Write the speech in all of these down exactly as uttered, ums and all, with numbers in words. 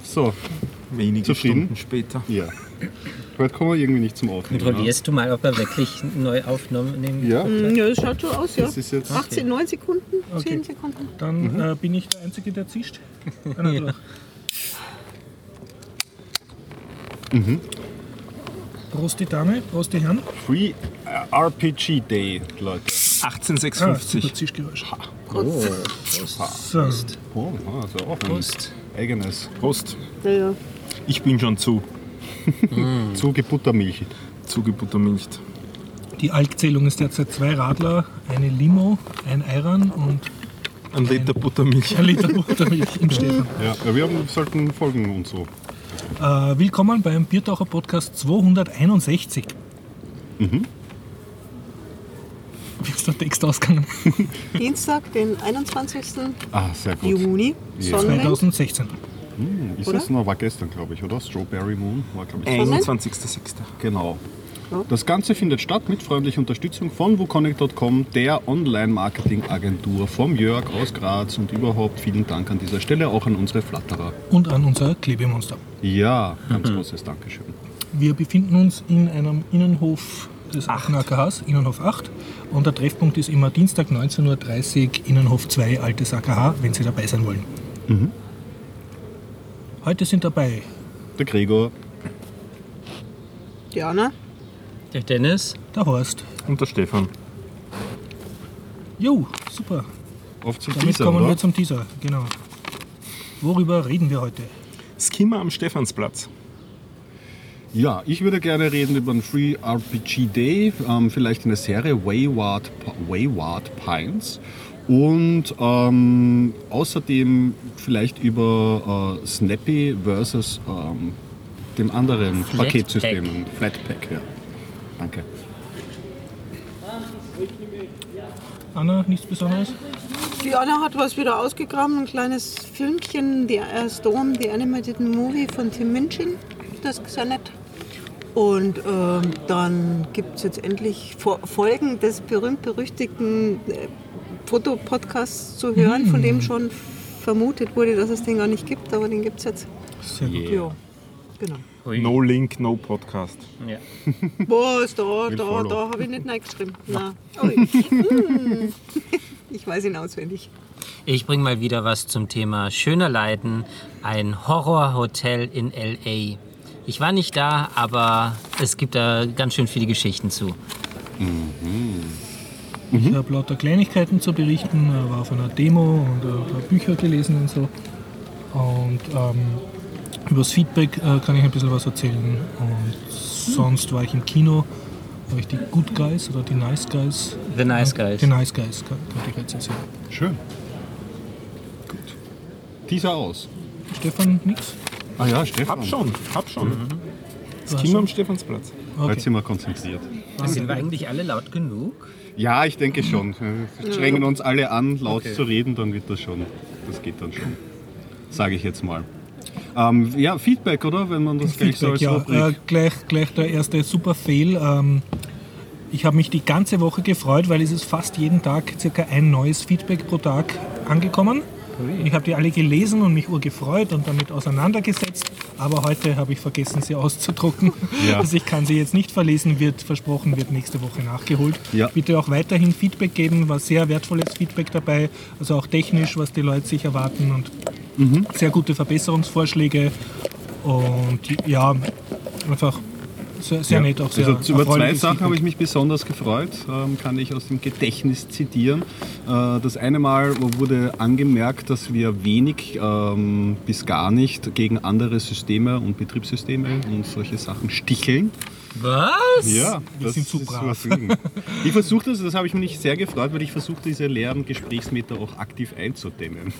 auf. So, wenige Zufrieden? Stunden später. Ja. Heute kommen wir irgendwie nicht zum Aufnehmen. Kontrollierst du mal, ob er wirklich neu aufgenommen nimmt? Ja. Ja, das schaut so aus, ja. Das ist jetzt achtzehn, neun Sekunden, okay. zehn Sekunden. Dann mhm. äh, bin ich der Einzige, der zischt. Ja. Mhm. Prost die Dame, Prost die Herren. Free R P G Day, Leute. achtzehn sechsundfünfzig. Ah, super Zischgeräusch. Prost. Prost. Prost. Oh, also auch Prost. Eigenes. Prost. Ja, ja. Ich bin schon zu. Mm. Zugebuttermilcht. Zugebuttermilcht. Die Alkzählung ist derzeit zwei Radler, eine Limo, ein Eiran und ein Liter ein, Buttermilch. Ein Liter Buttermilch im Stefan. Ja, ja, wir haben, sollten folgen und so. Äh, willkommen beim Biertaucher Podcast zweihunderteinundsechzig. Mhm. Wie ist der Text ausgegangen? Dienstag, den einundzwanzigsten ah, sehr gut. Juni ja. zweitausendsechzehn. Hm, ist das noch? War gestern, glaube ich, oder? Strawberry Moon war, glaube ich, einundzwanzigster sechster Genau. Ja. Das Ganze findet statt mit freundlicher Unterstützung von wukonic Punkt com, der Online-Marketing-Agentur vom Jörg aus Graz. Und überhaupt vielen Dank an dieser Stelle auch an unsere Flatterer. Und an unser Klebemonster. Ja, ganz mhm. großes Dankeschön. Wir befinden uns in einem Innenhof des achten A K Hs, Innenhof acht. Und der Treffpunkt ist immer Dienstag neunzehn Uhr dreißig, Innenhof zwei, altes A K H, wenn Sie dabei sein wollen. Mhm. Heute sind dabei der Gregor, die Anna, der Dennis, der Horst und der Stefan. Jo, super. Auf zum Damit Teaser, kommen oder? Wir zum Teaser, genau. Worüber reden wir heute? Skimmer am Stephansplatz. Ja, ich würde gerne reden über den Free R P G Day, ähm, vielleicht in der Serie Wayward, Wayward Pines. Und ähm, außerdem vielleicht über äh, Snappy versus ähm, dem anderen Flatpak. Paketsystem, Flatpak. Ja. Danke. Anna, nichts Besonderes? Die Anna hat was wieder ausgegraben, ein kleines Filmchen, die äh, Storm, die Animated Movie von Tim Minchin, das gesendet. Und äh, dann gibt es jetzt endlich Folgen des berühmt-berüchtigten äh, Fotopodcasts zu hören, von dem schon vermutet wurde, dass es den gar nicht gibt, aber den gibt es jetzt. Sehr gut. Yeah. Ja, genau. No Link, no Podcast. Ja. Boah, ist da, Will da, follow. Da habe ich nicht reingeschrieben. Nein. Nein. Ich weiß ihn auswendig. Ich bringe mal wieder was zum Thema Schöner Leiden, ein Horrorhotel in L A. Ich war nicht da, aber es gibt da ganz schön viele Geschichten zu. Mhm. Ich habe lauter Kleinigkeiten zu berichten, war auf einer Demo und äh, Bücher gelesen und so. Und ähm, über das Feedback äh, kann ich ein bisschen was erzählen. Und sonst war ich im Kino, habe ich die Good Guys oder die Nice Guys. The Nice Guys. Äh, die Nice Guys, kann, kann ich jetzt erzählen. Schön. Gut. Dieser aus. Stefan, nix? Ah ja, Stefan. Hab schon, hab schon. Mhm. Das Kino am Stephansplatz. Okay. Jetzt sind wir konzentriert. Also, sind wir eigentlich alle laut genug? Ja, ich denke schon. Wir strengen uns alle an, laut okay. zu reden, dann wird das schon. Das geht dann schon. Sage ich jetzt mal. Ähm, ja, Feedback, oder? Wenn man das Feedback, gleich so als ja. Rubrik... Äh, gleich, gleich der erste Super-Fail. Ähm, ich habe mich die ganze Woche gefreut, weil es ist fast jeden Tag circa ein neues Feedback pro Tag angekommen. Ich habe die alle gelesen und mich urgefreut und damit auseinandergesetzt, aber heute habe ich vergessen, sie auszudrucken. Ja. Also ich kann sie jetzt nicht verlesen, wird versprochen, wird nächste Woche nachgeholt. Ja. Bitte auch weiterhin Feedback geben, war sehr wertvolles Feedback dabei, also auch technisch, was die Leute sich erwarten und mhm. sehr gute Verbesserungsvorschläge und ja, einfach sehr, sehr ja. nett. Auch sehr also über zwei Sachen habe ich mich besonders gefreut, ähm, kann ich aus dem Gedächtnis zitieren. Äh, das eine Mal wurde angemerkt, dass wir wenig ähm, bis gar nicht gegen andere Systeme und Betriebssysteme und solche Sachen sticheln. Was? Ja, wir das sind zu brav. Ich versuchte, das, das habe ich mich sehr gefreut, weil ich versuche, diese leeren Gesprächsmeter auch aktiv einzudämmen,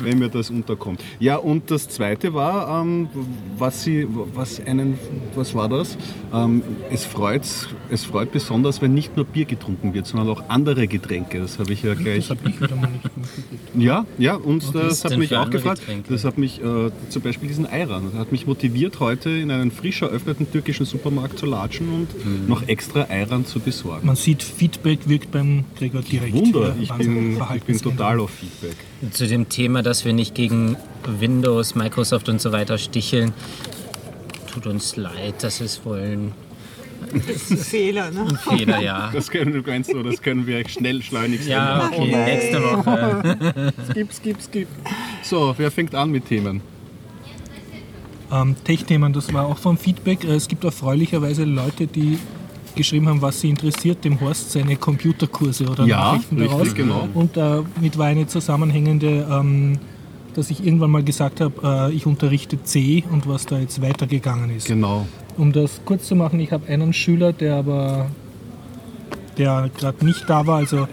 wenn mir das unterkommt. Ja, und das Zweite war, ähm, was, sie, was, einen, was war das? Ähm, es, freut, es freut besonders, wenn nicht nur Bier getrunken wird, sondern auch andere Getränke. Das habe ich ja gleich... Das habe ich wieder mal nicht mitgekriegt. Ja, ja, und was das hat mich auch gefragt. Getränke? Das hat mich äh, zum Beispiel diesen Ayran, das hat mich motiviert, heute in einen frisch eröffneten türkischen Supermarkt zu latschen und mhm. noch extra Eiran zu besorgen. Man sieht, Feedback wirkt beim Gregor direkt. Wunder, ich bin, ich bin total auf Feedback. Zu dem Thema, dass wir nicht gegen Windows, Microsoft und so weiter sticheln, tut uns leid, dass wir es wollen. Das ist ein Fehler, ne? Ein Fehler, ja. Das können, du meinst, das können wir schnell, schleunigst. Ja, okay, oh nächste Woche. Skip, skip, skip. So, wer fängt an mit Themen? Ähm, Tech-Themen, das war auch vom Feedback. Es gibt erfreulicherweise Leute, die geschrieben haben, was sie interessiert, dem Horst seine Computerkurse oder ja, Nachrichten daraus. Richtig, genau. Und damit äh, war eine zusammenhängende... Ähm, dass ich irgendwann mal gesagt habe, äh, ich unterrichte C und was da jetzt weitergegangen ist. Genau. Um das kurz zu machen, ich habe einen Schüler, der aber der gerade nicht da war, also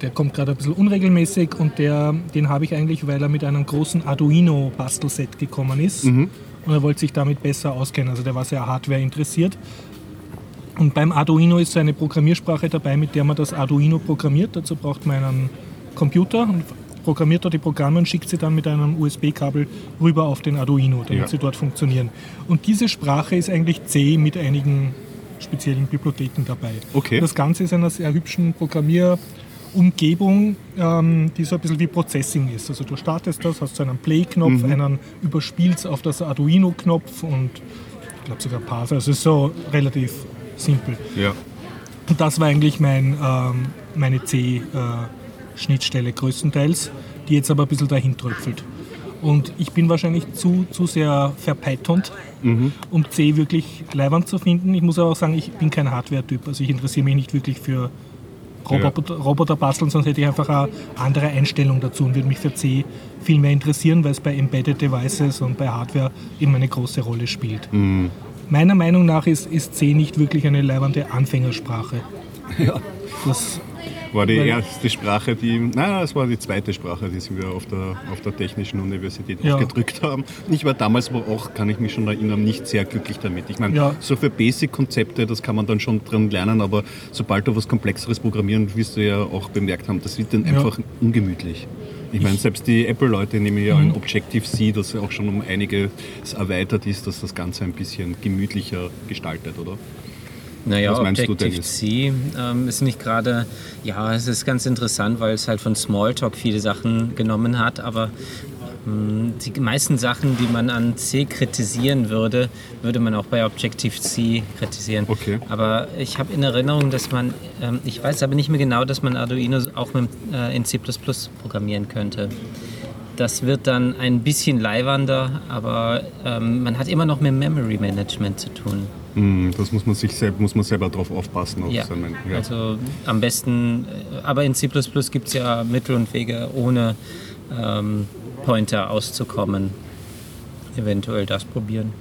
der kommt gerade ein bisschen unregelmäßig und der, den habe ich eigentlich, weil er mit einem großen Arduino-Bastelset gekommen ist mhm. und er wollte sich damit besser auskennen, also der war sehr Hardware interessiert. Und beim Arduino ist so eine Programmiersprache dabei, mit der man das Arduino programmiert, dazu braucht man einen Computer und programmiert er die Programme und schickt sie dann mit einem U S B-Kabel rüber auf den Arduino, damit ja. sie dort funktionieren. Und diese Sprache ist eigentlich C mit einigen speziellen Bibliotheken dabei. Okay. Das Ganze ist in einer sehr hübschen Programmierumgebung, ähm, die so ein bisschen wie Processing ist. Also du startest das, hast so einen Play-Knopf, mhm. einen überspielst auf das Arduino-Knopf und ich glaube sogar Parser. Also es ist so relativ simpel. Ja. Und das war eigentlich mein, ähm, meine C- äh, Schnittstelle größtenteils, die jetzt aber ein bisschen dahin tröpfelt. Und ich bin wahrscheinlich zu, zu sehr verpythont, mhm. um C wirklich leiwand zu finden. Ich muss aber auch sagen, ich bin kein Hardware-Typ. Also ich interessiere mich nicht wirklich für Roboter, ja. Roboter basteln, sonst hätte ich einfach eine andere Einstellung dazu und würde mich für C viel mehr interessieren, weil es bei Embedded Devices und bei Hardware eben eine große Rolle spielt. Mhm. Meiner Meinung nach ist, ist C nicht wirklich eine leiwande Anfängersprache. Ja. Das war die erste Sprache, die, nein, das war die zweite Sprache, die wir auf der, auf der Technischen Universität ja. aufgedrückt haben. Ich war damals aber auch, kann ich mich schon erinnern, nicht sehr glücklich damit. Ich meine, ja. so für Basic-Konzepte, das kann man dann schon dran lernen, aber sobald du was Komplexeres programmieren, wirst du ja auch bemerkt haben, das wird dann einfach ja. ungemütlich. Ich meine, selbst die Apple-Leute nehmen ja mhm. ein Objective-C, das ja auch schon um einiges erweitert ist, dass das Ganze ein bisschen gemütlicher gestaltet, oder? Naja, Objective-C ähm, ist nicht gerade, ja, es ist ganz interessant, weil es halt von Smalltalk viele Sachen genommen hat, aber mh, die meisten Sachen, die man an C kritisieren würde, würde man auch bei Objective-C kritisieren. Okay. Aber ich habe in Erinnerung, dass man, ähm, ich weiß aber nicht mehr genau, dass man Arduino auch mit, äh, in C plus plus programmieren könnte. Das wird dann ein bisschen leiwander, aber ähm, man hat immer noch mit Memory Management zu tun. Das muss man sich selbst, muss man selber drauf aufpassen. Auf ja. Seinen, ja, also am besten, aber in C plus plus gibt es ja Mittel und Wege, ohne ähm, Pointer auszukommen. Eventuell das probieren.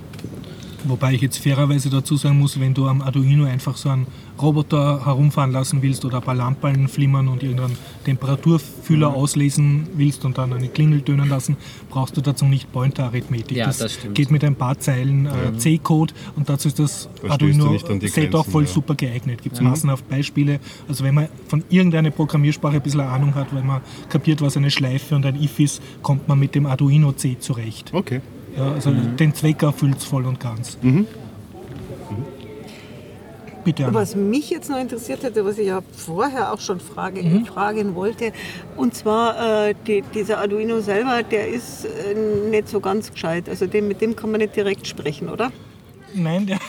Wobei ich jetzt fairerweise dazu sagen muss, wenn du am Arduino einfach so einen Roboter herumfahren lassen willst oder ein paar Lampen flimmern und irgendeinen Temperaturfühler mhm. auslesen willst und dann eine Klingel tönen lassen, brauchst du dazu nicht Pointer-Arithmetik. Ja, das das geht mit ein paar Zeilen äh, C-Code und dazu ist das da Arduino-Set auch voll ja. super geeignet. Gibt es mhm. massenhaft Beispiele. Also wenn man von irgendeiner Programmiersprache ein bisschen Ahnung hat, wenn man kapiert, was eine Schleife und ein if ist, kommt man mit dem Arduino C zurecht. Okay. Ja, also mhm. den Zweck erfüllt es voll und ganz. Mhm. Mhm. Bitte, Anna. Was mich jetzt noch interessiert hätte, was ich ja vorher auch schon frage, mhm. fragen wollte, und zwar äh, die, dieser Arduino selber, der ist äh, nicht so ganz gescheit. Also den, mit dem kann man nicht direkt sprechen, oder? Nein, der,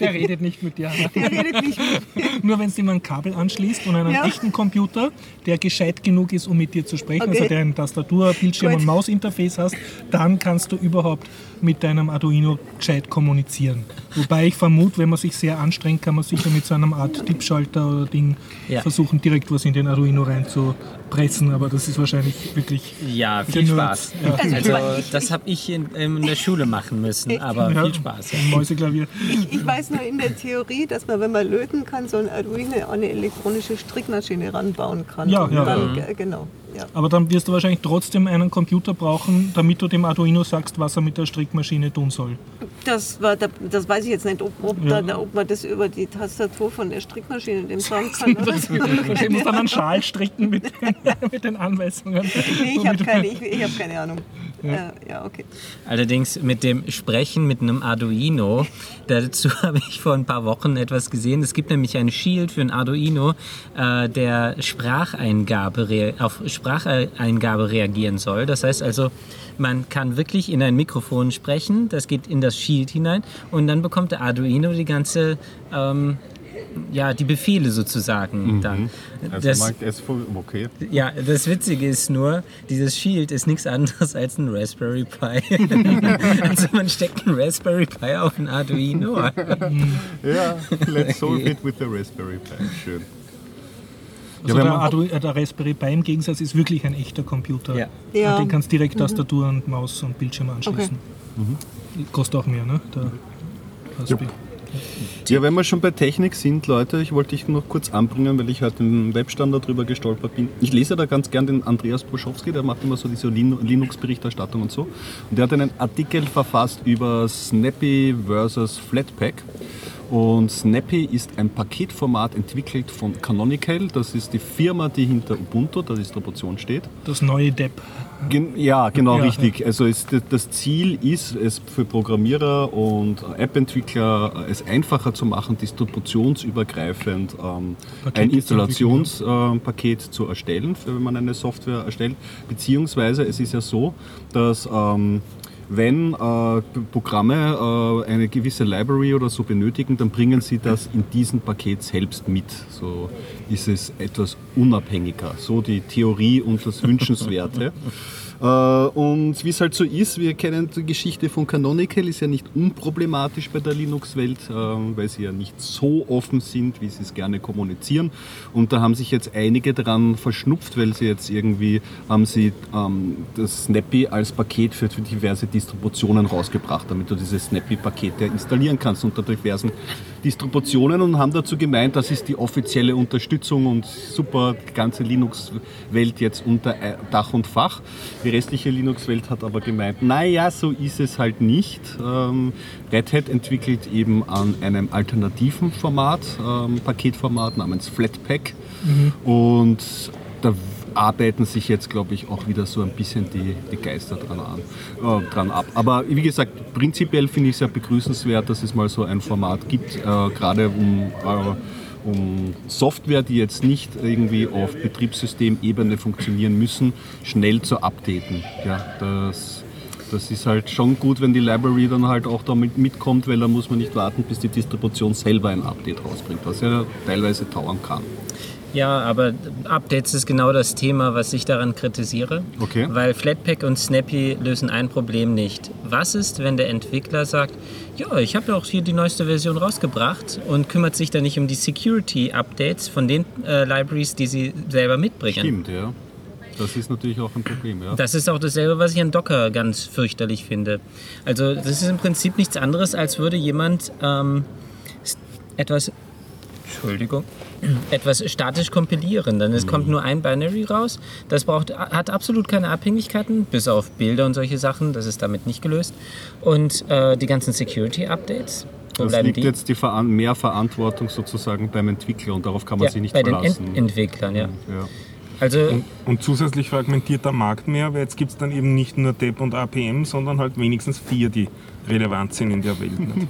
der redet nicht mit dir. Der redet nicht mit. Nur wenn es jemand ein Kabel anschließt und einen ja. echten Computer, der gescheit genug ist, um mit dir zu sprechen, okay. also der ein Tastatur, Bildschirm Gut. und Mausinterface hast, dann kannst du überhaupt mit deinem Arduino gescheit kommunizieren. Wobei ich vermute, wenn man sich sehr anstrengt, kann man sicher mit so einer Art Tippschalter oder Ding ja. versuchen, direkt was in den Arduino reinzupressen, aber das ist wahrscheinlich wirklich... Ja, viel Spaß. Ja. Also, das habe ich in, in der Schule machen müssen, aber ja. viel Spaß. Mäuseklavier. Ich, ich weiß nur in der Theorie, dass man, wenn man löten kann, so ein Arduino an eine elektronische Strickmaschine ranbauen kann. Ja, ja. Dann, ja. Genau, ja. Aber dann wirst du wahrscheinlich trotzdem einen Computer brauchen, damit du dem Arduino sagst, was er mit der Strickmaschine tun soll. Das, war, das weiß ich jetzt nicht, ob, ob, ja. da, ob man das über die Tastatur von der Strickmaschine dem sagen kann. Oder? Ich muss dann einen Schal stricken mit den, mit den Anweisungen. Nee, ich habe keine, ich, ich hab keine Ahnung. Ja. Ja, okay. Allerdings mit dem Sprechen mit einem Arduino, dazu habe ich vor ein paar Wochen etwas gesehen. Es gibt nämlich ein Shield für ein Arduino, äh, der Spracheingabe rea- auf Spracheingabe reagieren soll. Das heißt also, man kann wirklich in ein Mikrofon sprechen, das geht in das Shield hinein und dann bekommt der Arduino die ganze... Ähm, ja, die Befehle sozusagen mhm. dann. Also das, es okay. Ja, das Witzige ist nur, dieses Shield ist nichts anderes als ein Raspberry Pi. Also man steckt einen Raspberry Pi auf ein Arduino. Ja, let's solve it with the Raspberry Pi. Schön. Also ja, der, Arduino, der Raspberry Pi im Gegensatz ist wirklich ein echter Computer. Ja. Ja. Den kannst du direkt mhm. Tastatur und Maus und Bildschirm anschließen. Okay. Mhm. Kostet auch mehr, ne? Der Raspberry. Ja, wenn wir schon bei Technik sind, Leute, ich wollte dich noch kurz anbringen, weil ich heute im Webstandard drüber gestolpert bin. Ich lese da ganz gern den Andreas Broschowski, der macht immer so diese Linux-Berichterstattung und so. Und der hat einen Artikel verfasst über Snappy versus Flatpak. Und Snappy ist ein Paketformat entwickelt von Canonical. Das ist die Firma, die hinter Ubuntu, der Distribution, steht. Das neue Depp. Gen- ja, genau, ja, richtig. Ja. Also es, das Ziel ist, es für Programmierer und App-Entwickler es einfacher zu machen, distributionsübergreifend ähm, ein Installationspaket zu, äh, zu erstellen, wenn man eine Software erstellt. Beziehungsweise es ist ja so, dass... Ähm, Wenn äh, Programme äh, eine gewisse Library oder so benötigen, dann bringen sie das in diesem Paket selbst mit. So ist es etwas unabhängiger. So die Theorie und das Wünschenswerte. äh, und wie es halt so ist, wir kennen die Geschichte von Canonical, ist ja nicht unproblematisch bei der Linux-Welt, äh, weil sie ja nicht so offen sind, wie sie es gerne kommunizieren. Und da haben sich jetzt einige daran verschnupft, weil sie jetzt irgendwie haben sie ähm, das Snappy als Paket für diverse Distributionen rausgebracht, damit du diese Snappy-Pakete installieren kannst unter diversen Distributionen und haben dazu gemeint, das ist die offizielle Unterstützung und super, die ganze Linux-Welt jetzt unter Dach und Fach. Die restliche Linux-Welt hat aber gemeint, naja, so ist es halt nicht. Ähm, Red Hat entwickelt eben an einem alternativen Format, ähm, Paketformat namens Flatpak mhm. und da arbeiten sich jetzt, glaube ich, auch wieder so ein bisschen die, die Geister dran, an, äh, dran ab. Aber wie gesagt, prinzipiell finde ich es ja begrüßenswert, dass es mal so ein Format gibt, äh, gerade um, äh, um Software, die jetzt nicht irgendwie auf Betriebssystemebene funktionieren müssen, schnell zu updaten. Ja, das, das ist halt schon gut, wenn die Library dann halt auch damit mitkommt, weil da muss man nicht warten, bis die Distribution selber ein Update rausbringt, was ja teilweise dauern kann. Ja, aber Updates ist genau das Thema, was ich daran kritisiere, okay. Weil Flatpak und Snappy lösen ein Problem nicht. Was ist, wenn der Entwickler sagt, ja, ich habe ja auch hier die neueste Version rausgebracht und kümmert sich dann nicht um die Security-Updates von den äh, Libraries, die sie selber mitbringen? Stimmt, ja. Das ist natürlich auch ein Problem, ja. Das ist auch dasselbe, was ich an Docker ganz fürchterlich finde. Also das ist im Prinzip nichts anderes, als würde jemand ähm, etwas... Entschuldigung, etwas statisch kompilieren. Dann es kommt nur ein Binary raus. Das braucht, hat absolut keine Abhängigkeiten, bis auf Bilder und solche Sachen. Das ist damit nicht gelöst. Und äh, die ganzen Security-Updates. Das liegt die? Jetzt die Ver- mehr Verantwortung sozusagen beim Entwickler und darauf kann man ja, sich nicht bei verlassen. Bei den Ent- Entwicklern, ja. ja. Also und, und zusätzlich fragmentiert der Markt mehr, weil jetzt gibt es dann eben nicht nur D E P und A P M, sondern halt wenigstens vier, die relevant sind in der Welt. Nicht?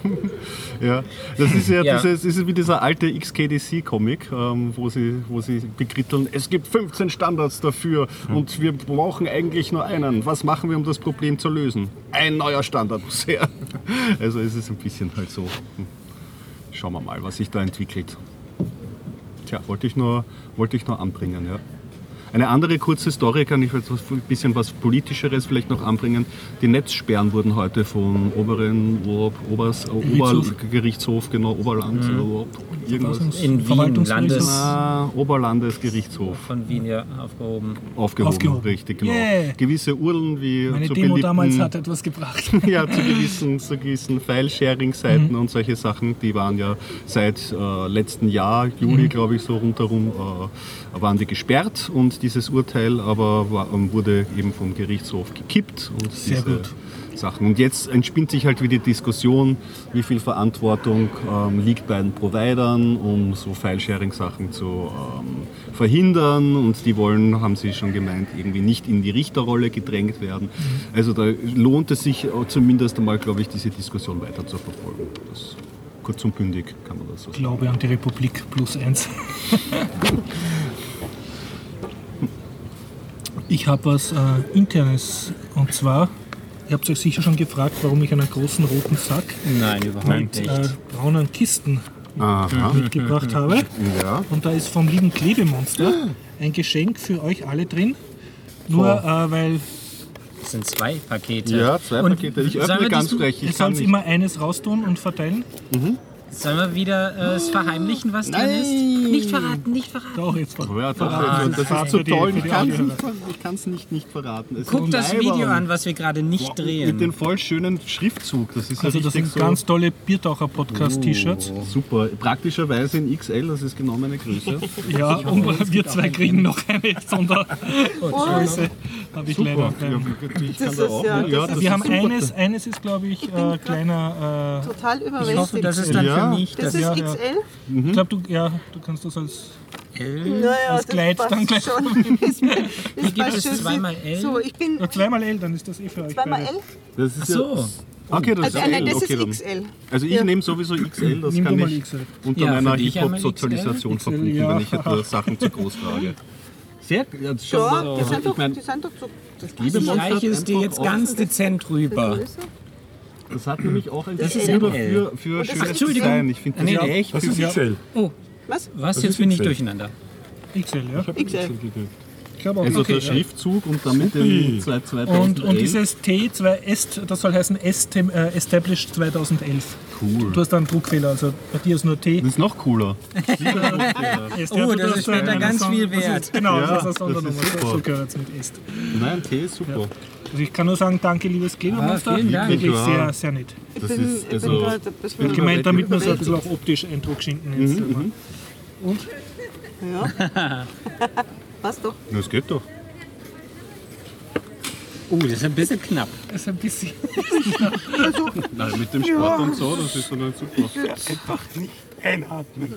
Ja, das ist ja, ja. Dieses, ist wie dieser alte X K D C-Comic, ähm, wo, sie, wo sie bekritteln, es gibt fünfzehn Standards dafür hm. und wir brauchen eigentlich nur einen. Was machen wir, um das Problem zu lösen? Ein neuer Standard muss her. Also es ist ein bisschen halt so. Schauen wir mal, was sich da entwickelt. Tja, wollte ich nur, wollte ich nur anbringen, ja. Eine andere kurze Story kann ich jetzt ein bisschen was Politischeres vielleicht noch anbringen. Die Netzsperren wurden heute vom oberen Obers, Oberlandesgerichtshof, genau, Oberland, mhm. irgendwas. In Wien, Landes... Na, Oberlandesgerichtshof. Von Wien ja aufgehoben. Aufgehoben, aufgehoben. Richtig, genau. Yeah. Gewisse Urlen wie... Meine zu Demo beliebten, damals hat etwas gebracht. Ja, zu gewissen, zu gewissen File-Sharing-Seiten mhm. und solche Sachen, die waren ja seit äh, letzten Jahr, Juli, mhm. glaube ich, so rundherum, äh, waren die gesperrt und dieses Urteil aber war, wurde eben vom Gerichtshof gekippt und Sehr diese, gut. Sachen. Und jetzt entspinnt sich halt wieder die Diskussion, wie viel Verantwortung ähm, liegt bei den Providern, um so File-Sharing-Sachen zu ähm, verhindern. Und die wollen, haben sie schon gemeint, irgendwie nicht in die Richterrolle gedrängt werden. Also da lohnt es sich zumindest einmal, glaube ich, diese Diskussion weiter zu verfolgen. Das kurz und bündig kann man das so sagen. Glaube an die Republik plus eins. Ich habe was äh, Internes, und zwar, ihr habt euch sicher schon gefragt, warum ich einen großen roten Sack Nein, mit äh, braunen Kisten Aha. mitgebracht habe. Ja. Und da ist vom lieben Klebemonster ein Geschenk für euch alle drin, nur äh, weil... Das sind zwei Pakete. Ja, zwei und Pakete. Ich öffne ganz frech. Ich kann nicht immer eines raustun und verteilen. Mhm. Sollen wir wieder äh, es verheimlichen, was Nein. drin ist? Nicht verraten, nicht verraten. Doch, jetzt verraten. Ja, doch, ah, das, das ist so toll. Ich kann es nicht, nicht, nicht verraten. Es Guck das Video an, was wir gerade nicht wow. drehen. Mit dem voll schönen Schriftzug. Das ist also das sind so ganz tolle Biertaucher Podcast T-Shirts. Oh, super. Praktischerweise in X L, das ist genau meine Größe. ja, und oh, wir zwei kriegen noch eine Sondergröße. Habe ich super. leider ich kann da auch ja, ja, das Wir ist haben eines, eines ist glaube ich, ich äh, kleiner. Äh, total überwältigt. Ich hoffe, das ist dann ja. für mich. Das, das ist ja, X L? Ja. Ich glaube, du, ja, du kannst das als L, naja, als Kleid dann gleich. Wie gibt es zweimal L? So, ich bin ja, zweimal L, dann ist das eh für euch. Zweimal L? Das ist Ach so. Ja, okay, das also, ist, L. Das ist okay, X L. Also ich ja. nehme sowieso X L, das Nimm kann ich X L. unter ja, meiner Hip-Hop-Sozialisation verbuchen, ja. wenn ich etwas Sachen zu groß trage. Sehr, ja, das ja, so. die sind doch, ich mein, die sind doch so. Ich reiche es dir jetzt ganz dezent rüber. Das hat nämlich auch ein Das ist L. für, für schönes Design. Ich finde das nee, echt. Das ist X L. Oh, was? Was? Jetzt bin ich durcheinander. X L, ja. Ich habe X L gekriegt. Also okay, der Schriftzug und damit den zweitausendelf. Und, und dieses T zwei S, das soll heißen Established zweitausendelf. Cool. Du hast da einen Druckfehler, also bei dir ist nur T. Das ist noch cooler. oh, das ist später da ganz viel wert. Das ist, genau, ja, das ist eine Sondernummer. So gehört es mit S. Nein, T ist super. Ja. Also ich kann nur sagen, danke, liebes Klebermonster. Ah, wirklich ja. sehr, sehr nett. Das ist also... Ich bin gemeint, damit man so ein bisschen auch optisch Eindruck schinken lässt. Mhm, und? Ja. Passt doch. Das geht doch. Oh, das ist ein bisschen knapp. Das ist ein bisschen knapp. Also, nein, mit dem Sport ja. und so, das ist so eine super. Ich würde einfach nicht einatmen.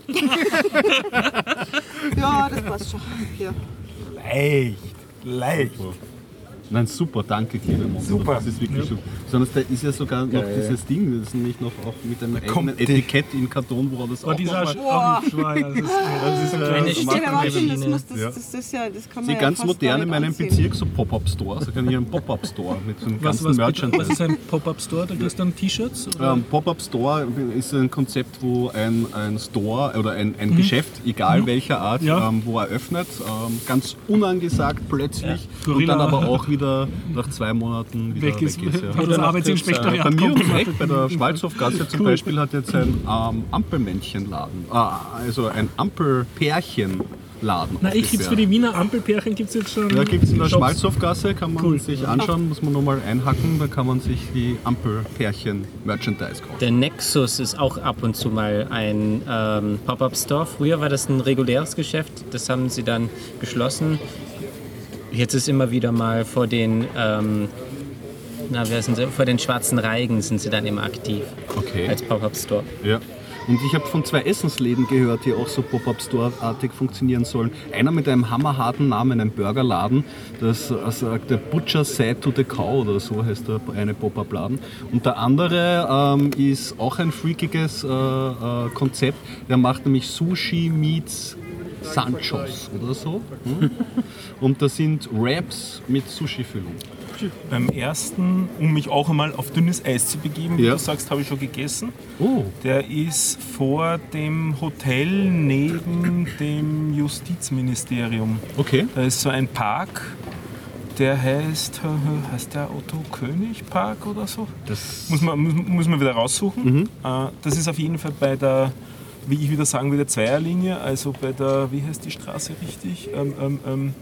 ja, das passt schon. Ja. Leicht, leicht. Super. Nein, super, danke, Clemens. Super. Das ist wirklich ja. super. Sondern da ist ja sogar noch ja, dieses ja. Ding, das ist nämlich noch auch mit einem eigenen Etikett in Karton, wo das oh, auch nochmal... Wow. Das ist eine Steckmaschine. Sie ganz modern in meinem Bezirk, so Pop-Up-Store. So kann ich einen Pop-Up-Store mit so einem ganzen was, was, Merchandise. Was ist ein Pop-Up-Store? Da kriegst du dann T-Shirts? Ähm, Pop-Up-Store ist ein Konzept, wo ein, ein Store oder ein, ein mhm. Geschäft, egal mhm. welcher Art, ja. ähm, wo er öffnet, ähm, ganz unangesagt plötzlich ja. und dann aber auch wieder nach zwei Monaten wieder weg ist. Weg ist ja. das ja, Arbeitsinspektoriat bei mir um Eck, bei der Schmalzhofgasse zum cool. Beispiel, hat jetzt ein ähm, Ampelmännchenladen, ah, also ein Ampelpärchenladen. Na, ich gibt's für die Wiener Ampelpärchen gibt's jetzt schon. Da gibt's in der Schmalzhofgasse, kann man cool. sich anschauen, muss man nochmal einhacken, da kann man sich die Ampelpärchen-Merchandise kaufen. Der Nexus ist auch ab und zu mal ein ähm, Pop-Up-Store. Früher war das ein reguläres Geschäft, das haben sie dann geschlossen. Jetzt ist immer wieder mal vor den, ähm, na, wer sind sie? Vor den schwarzen Reigen sind sie dann immer aktiv. Okay. Als Pop-Up-Store. Ja. Und ich habe von zwei Essensläden gehört, die auch so Pop-Up-Store-artig funktionieren sollen. Einer mit einem hammerharten Namen, einem Burgerladen, das sagt der Butcher's Side to the Cow oder so heißt der eine Pop-Up-Laden. Und der andere ähm, ist auch ein freakiges äh, äh, Konzept, der macht nämlich Sushi meets Sanchos oder so. Hm? Und das sind Wraps mit Sushi-Füllung. Beim ersten, um mich auch einmal auf dünnes Eis zu begeben, wie ja. du sagst, habe ich schon gegessen. Oh. Der ist vor dem Hotel neben dem Justizministerium. Okay. Da ist so ein Park, der heißt, heißt der Otto-König-Park oder so? Das muss man, muss, muss man wieder raussuchen. Mhm. Das ist auf jeden Fall bei der, wie ich wieder sagen würde, Zweierlinie, also bei der, wie heißt die Straße richtig? Ähm, ähm, ähm,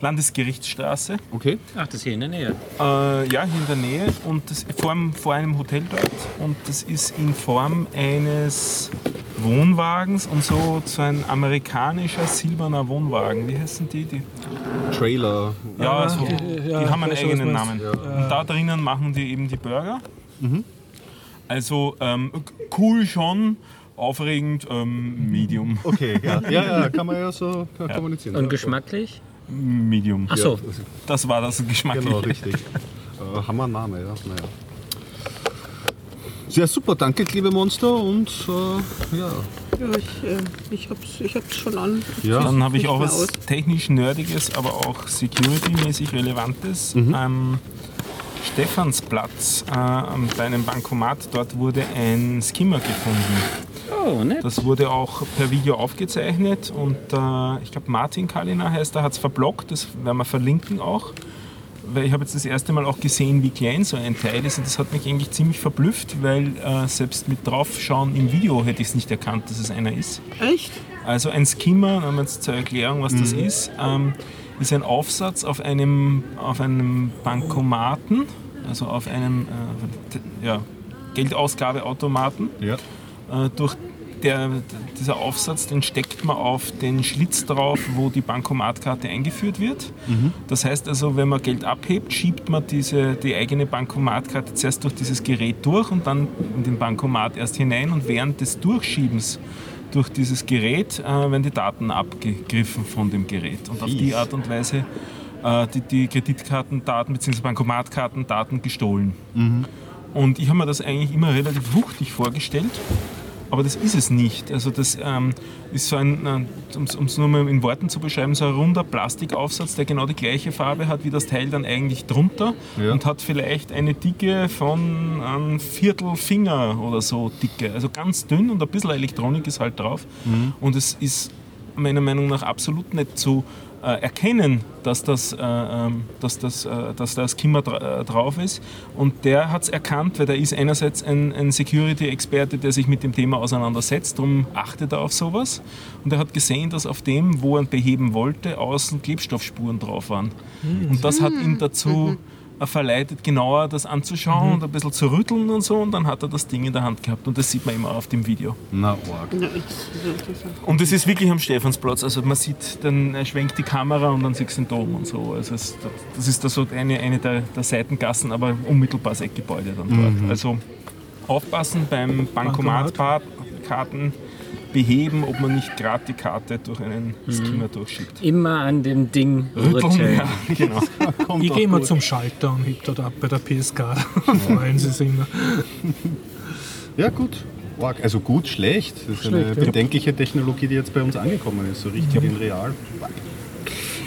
Landesgerichtsstraße. Okay. Ach, das ist hier in der Nähe. Äh, ja, hier in der Nähe und das, vor, einem, vor einem Hotel dort und das ist in Form eines Wohnwagens und so, so ein amerikanischer silberner Wohnwagen. Wie heißen die? die? Trailer. Ja, so. ja, die haben einen eigenen Namen. Ja. Und da drinnen machen die eben die Burger. Mhm. Also ähm, cool schon, aufregend, ähm, medium. Okay, ja. ja, ja, kann man ja so ja. kommunizieren. Und ja, geschmacklich? Medium. Ach so. Das war das geschmacklich. Genau, richtig. äh, Hammername, ja. Naja. Sehr super, danke, liebe Monster. Und äh, ja. Ja, ich, äh, ich, hab's, ich hab's schon an. Ja. Dann habe ich auch was aus. technisch Nerdiges, aber auch security-mäßig Relevantes. Mhm. Am Stephansplatz, äh, bei einem Bankomat, dort wurde ein Skimmer gefunden. Oh, nett. Das wurde auch per Video aufgezeichnet und äh, ich glaube, Martin Kalina heißt, der hat es verblockt, das werden wir verlinken auch. Weil ich habe jetzt das erste Mal auch gesehen, wie klein so ein Teil ist und das hat mich eigentlich ziemlich verblüfft, weil äh, selbst mit draufschauen im Video hätte ich es nicht erkannt, dass es einer ist. Echt? Also ein Skimmer, haben wir jetzt zur Erklärung, was mhm. das ist, ähm, ist ein Aufsatz auf einem, auf einem Bankomaten, also auf einem äh, ja, Geldausgabeautomaten, ja. Äh, durch Der, dieser Aufsatz, den steckt man auf den Schlitz drauf, wo die Bankomatkarte eingeführt wird. Mhm. Das heißt also, wenn man Geld abhebt, schiebt man diese, die eigene Bankomatkarte zuerst durch dieses Gerät durch und dann in den Bankomat erst hinein. Und während des Durchschiebens durch dieses Gerät äh, werden die Daten abgegriffen von dem Gerät. Und auf die Art und Weise äh, die, die Kreditkartendaten bzw. Bankomatkartendaten gestohlen. Mhm. Und ich habe mir das eigentlich immer relativ wuchtig vorgestellt. Aber das ist es nicht. Also das ähm, ist so ein, um es nur mal in Worten zu beschreiben, so ein runder Plastikaufsatz, der genau die gleiche Farbe hat wie das Teil dann eigentlich drunter ja. und hat vielleicht eine Dicke von einem Viertelfinger oder so dicke. Also ganz dünn und ein bisschen Elektronik ist halt drauf. Mhm. Und es ist meiner Meinung nach absolut nicht zu äh, erkennen, dass das, äh, dass, das, äh, dass da Skimmer dra- äh, drauf ist. Und der hat es erkannt, weil der ist einerseits ein, ein Security-Experte, der sich mit dem Thema auseinandersetzt, darum achtet er auf sowas. Und er hat gesehen, dass auf dem, wo er beheben wollte, außen Klebstoffspuren drauf waren. Mhm. Und das hat ihn dazu mhm. verleitet, genauer das anzuschauen mhm. und ein bisschen zu rütteln und so. Und dann hat er das Ding in der Hand gehabt. Und das sieht man immer auf dem Video. Na, arg. Und es ist wirklich am Stephansplatz. Also man sieht, dann schwenkt die Kamera und dann siehst du den Dom und so. Also es, das ist da so eine, eine der, der Seitengassen, aber unmittelbar das Eckgebäude dann dort. Mhm. Also aufpassen beim Bankomatkarten beheben, ob man nicht gerade die Karte durch einen Skimmer mhm. durchschiebt. Immer an dem Ding rütteln. Ja, genau. Ich gehe mal zum Schalter und heb dort ab bei der P S K. Ja. Freuen Sie sich immer. Ja, gut. Also gut, schlecht. Das ist schlecht, eine bedenkliche ja. Technologie, die jetzt bei uns angekommen ist, so richtig mhm. in real.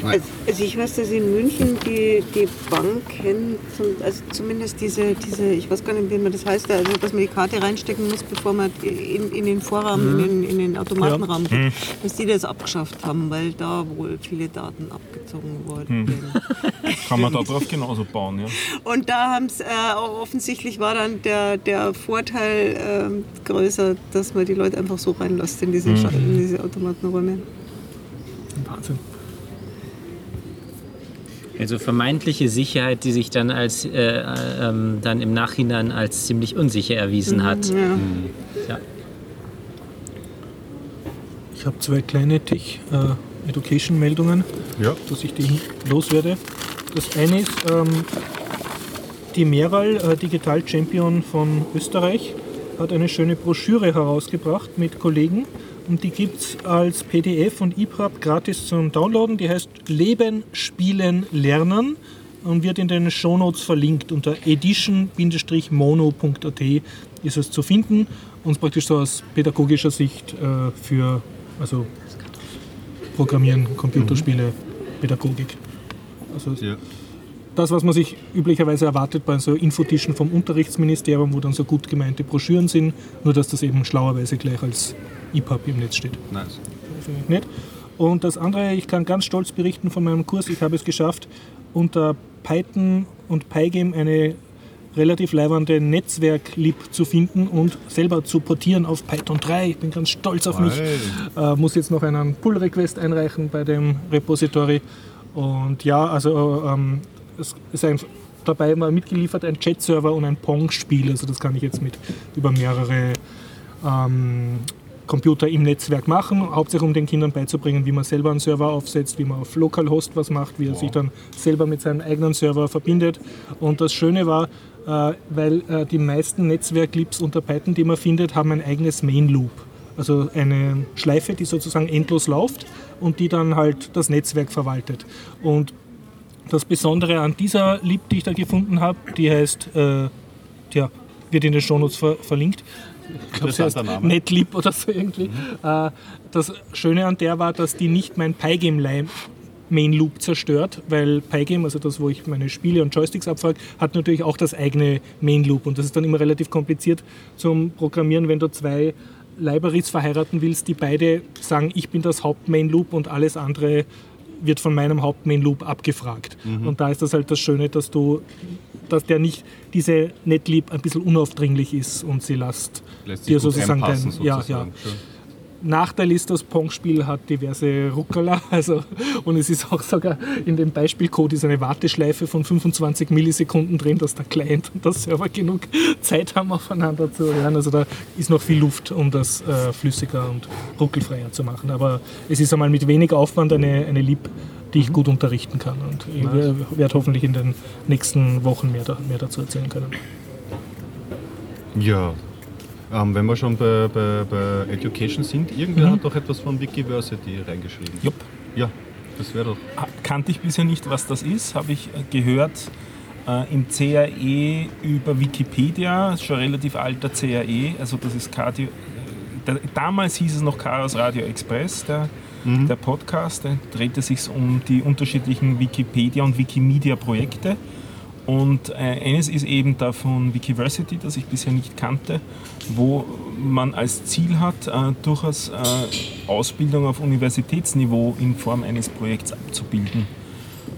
Also, also ich weiß, dass in München die, die Banken, zum, also zumindest diese, diese, ich weiß gar nicht, wie man das heißt, also dass man die Karte reinstecken muss, bevor man in, in den Vorraum, mhm. in, den, in den Automatenraum geht, ja. mhm. dass die das abgeschafft haben, weil da wohl viele Daten abgezogen wurden. Mhm. Kann man da drauf genauso bauen, ja. Und da haben es, äh, offensichtlich war dann der, der Vorteil äh, größer, dass man die Leute einfach so reinlässt in diese, mhm. in diese Automatenräume. Wahnsinn. Also vermeintliche Sicherheit, die sich dann als äh, ähm, dann im Nachhinein als ziemlich unsicher erwiesen hat. Ja. Mhm. Ja. Ich habe zwei kleine Tech-Education-Meldungen, äh, ja. dass ich die loswerde. Das eine ist ähm, die Meral, äh, Digital Champion von Österreich, hat eine schöne Broschüre herausgebracht mit Kollegen. Und die gibt es als P D F und E P U B gratis zum Downloaden. Die heißt Leben, Spielen, Lernen und wird in den Shownotes verlinkt. Unter edition dash mono punkt a t ist es zu finden und praktisch so aus pädagogischer Sicht äh, für also Programmieren, Computerspiele, Pädagogik. Also ja. das, was man sich üblicherweise erwartet bei so Infotischen vom Unterrichtsministerium, wo dann so gut gemeinte Broschüren sind, nur dass das eben schlauerweise gleich als E P U B im Netz steht. Nice. Nicht. Und das andere, ich kann ganz stolz berichten von meinem Kurs, ich habe es geschafft, unter Python und Pygame eine relativ leibernde Netzwerk-Lib zu finden und selber zu portieren auf Python drei. Ich bin ganz stolz auf mich. Äh, muss jetzt noch einen Pull-Request einreichen bei dem Repository. Und ja, also ähm, es ist ein, dabei mal mitgeliefert ein Chat-Server und ein Pong-Spiel. Also das kann ich jetzt mit über mehrere ähm, Computer im Netzwerk machen, hauptsächlich um den Kindern beizubringen, wie man selber einen Server aufsetzt, wie man auf Localhost was macht, wie er sich dann selber mit seinem eigenen Server verbindet. Und das Schöne war, äh, weil äh, die meisten Netzwerk-Clips unter Python, die man findet, haben ein eigenes Main-Loop. Also eine Schleife, die sozusagen endlos läuft und die dann halt das Netzwerk verwaltet. Und das Besondere an dieser Lib, die ich da gefunden habe, die heißt, äh, tja, wird in den Shownotes ver- verlinkt, ich glaube, sie heißt NetLib oder so irgendwie. Mhm. Äh, das Schöne an der war, dass die nicht mein Pygame Main Loop zerstört, weil Pygame, also das, wo ich meine Spiele und Joysticks abfrage, hat natürlich auch das eigene Main Loop und das ist dann immer relativ kompliziert zum Programmieren, wenn du zwei Libraries verheiraten willst, die beide sagen, ich bin das Haupt-Main-Loop und alles andere wird von meinem Haupt-Main-Loop abgefragt. Mhm. Und da ist das halt das Schöne, dass du, dass der nicht, diese NetLib ein bisschen unaufdringlich ist und sie lässt dir sozusagen dein... Sozusagen. Ja, ja. Nachteil ist, das Pong-Spiel hat diverse Ruckerler, also, und es ist auch sogar in dem Beispielcode ist eine Warteschleife von fünfundzwanzig Millisekunden drin, dass der Client und der Server genug Zeit haben, aufeinander zu hören. Also da ist noch viel Luft, um das äh, flüssiger und ruckelfreier zu machen. Aber es ist einmal mit wenig Aufwand eine, eine Lib, die ich gut unterrichten kann. Und ich nice. werde hoffentlich in den nächsten Wochen mehr, da, mehr dazu erzählen können. Ja. Ähm, wenn wir schon bei, bei, bei Education sind, irgendwer mhm. hat doch etwas von Wikiversity reingeschrieben. Jupp. Ja, das wäre doch... Kannte ich bisher nicht, was das ist, habe ich gehört äh, im C A E über Wikipedia, schon relativ alter C A E, also das ist Cardio... Der, damals hieß es noch Chaos Radio Express, der, mhm. der Podcast, der drehte sich um die unterschiedlichen Wikipedia- und Wikimedia-Projekte. Und äh, eines ist eben da von Wikiversity, das ich bisher nicht kannte, wo man als Ziel hat, äh, durchaus äh, Ausbildung auf Universitätsniveau in Form eines Projekts abzubilden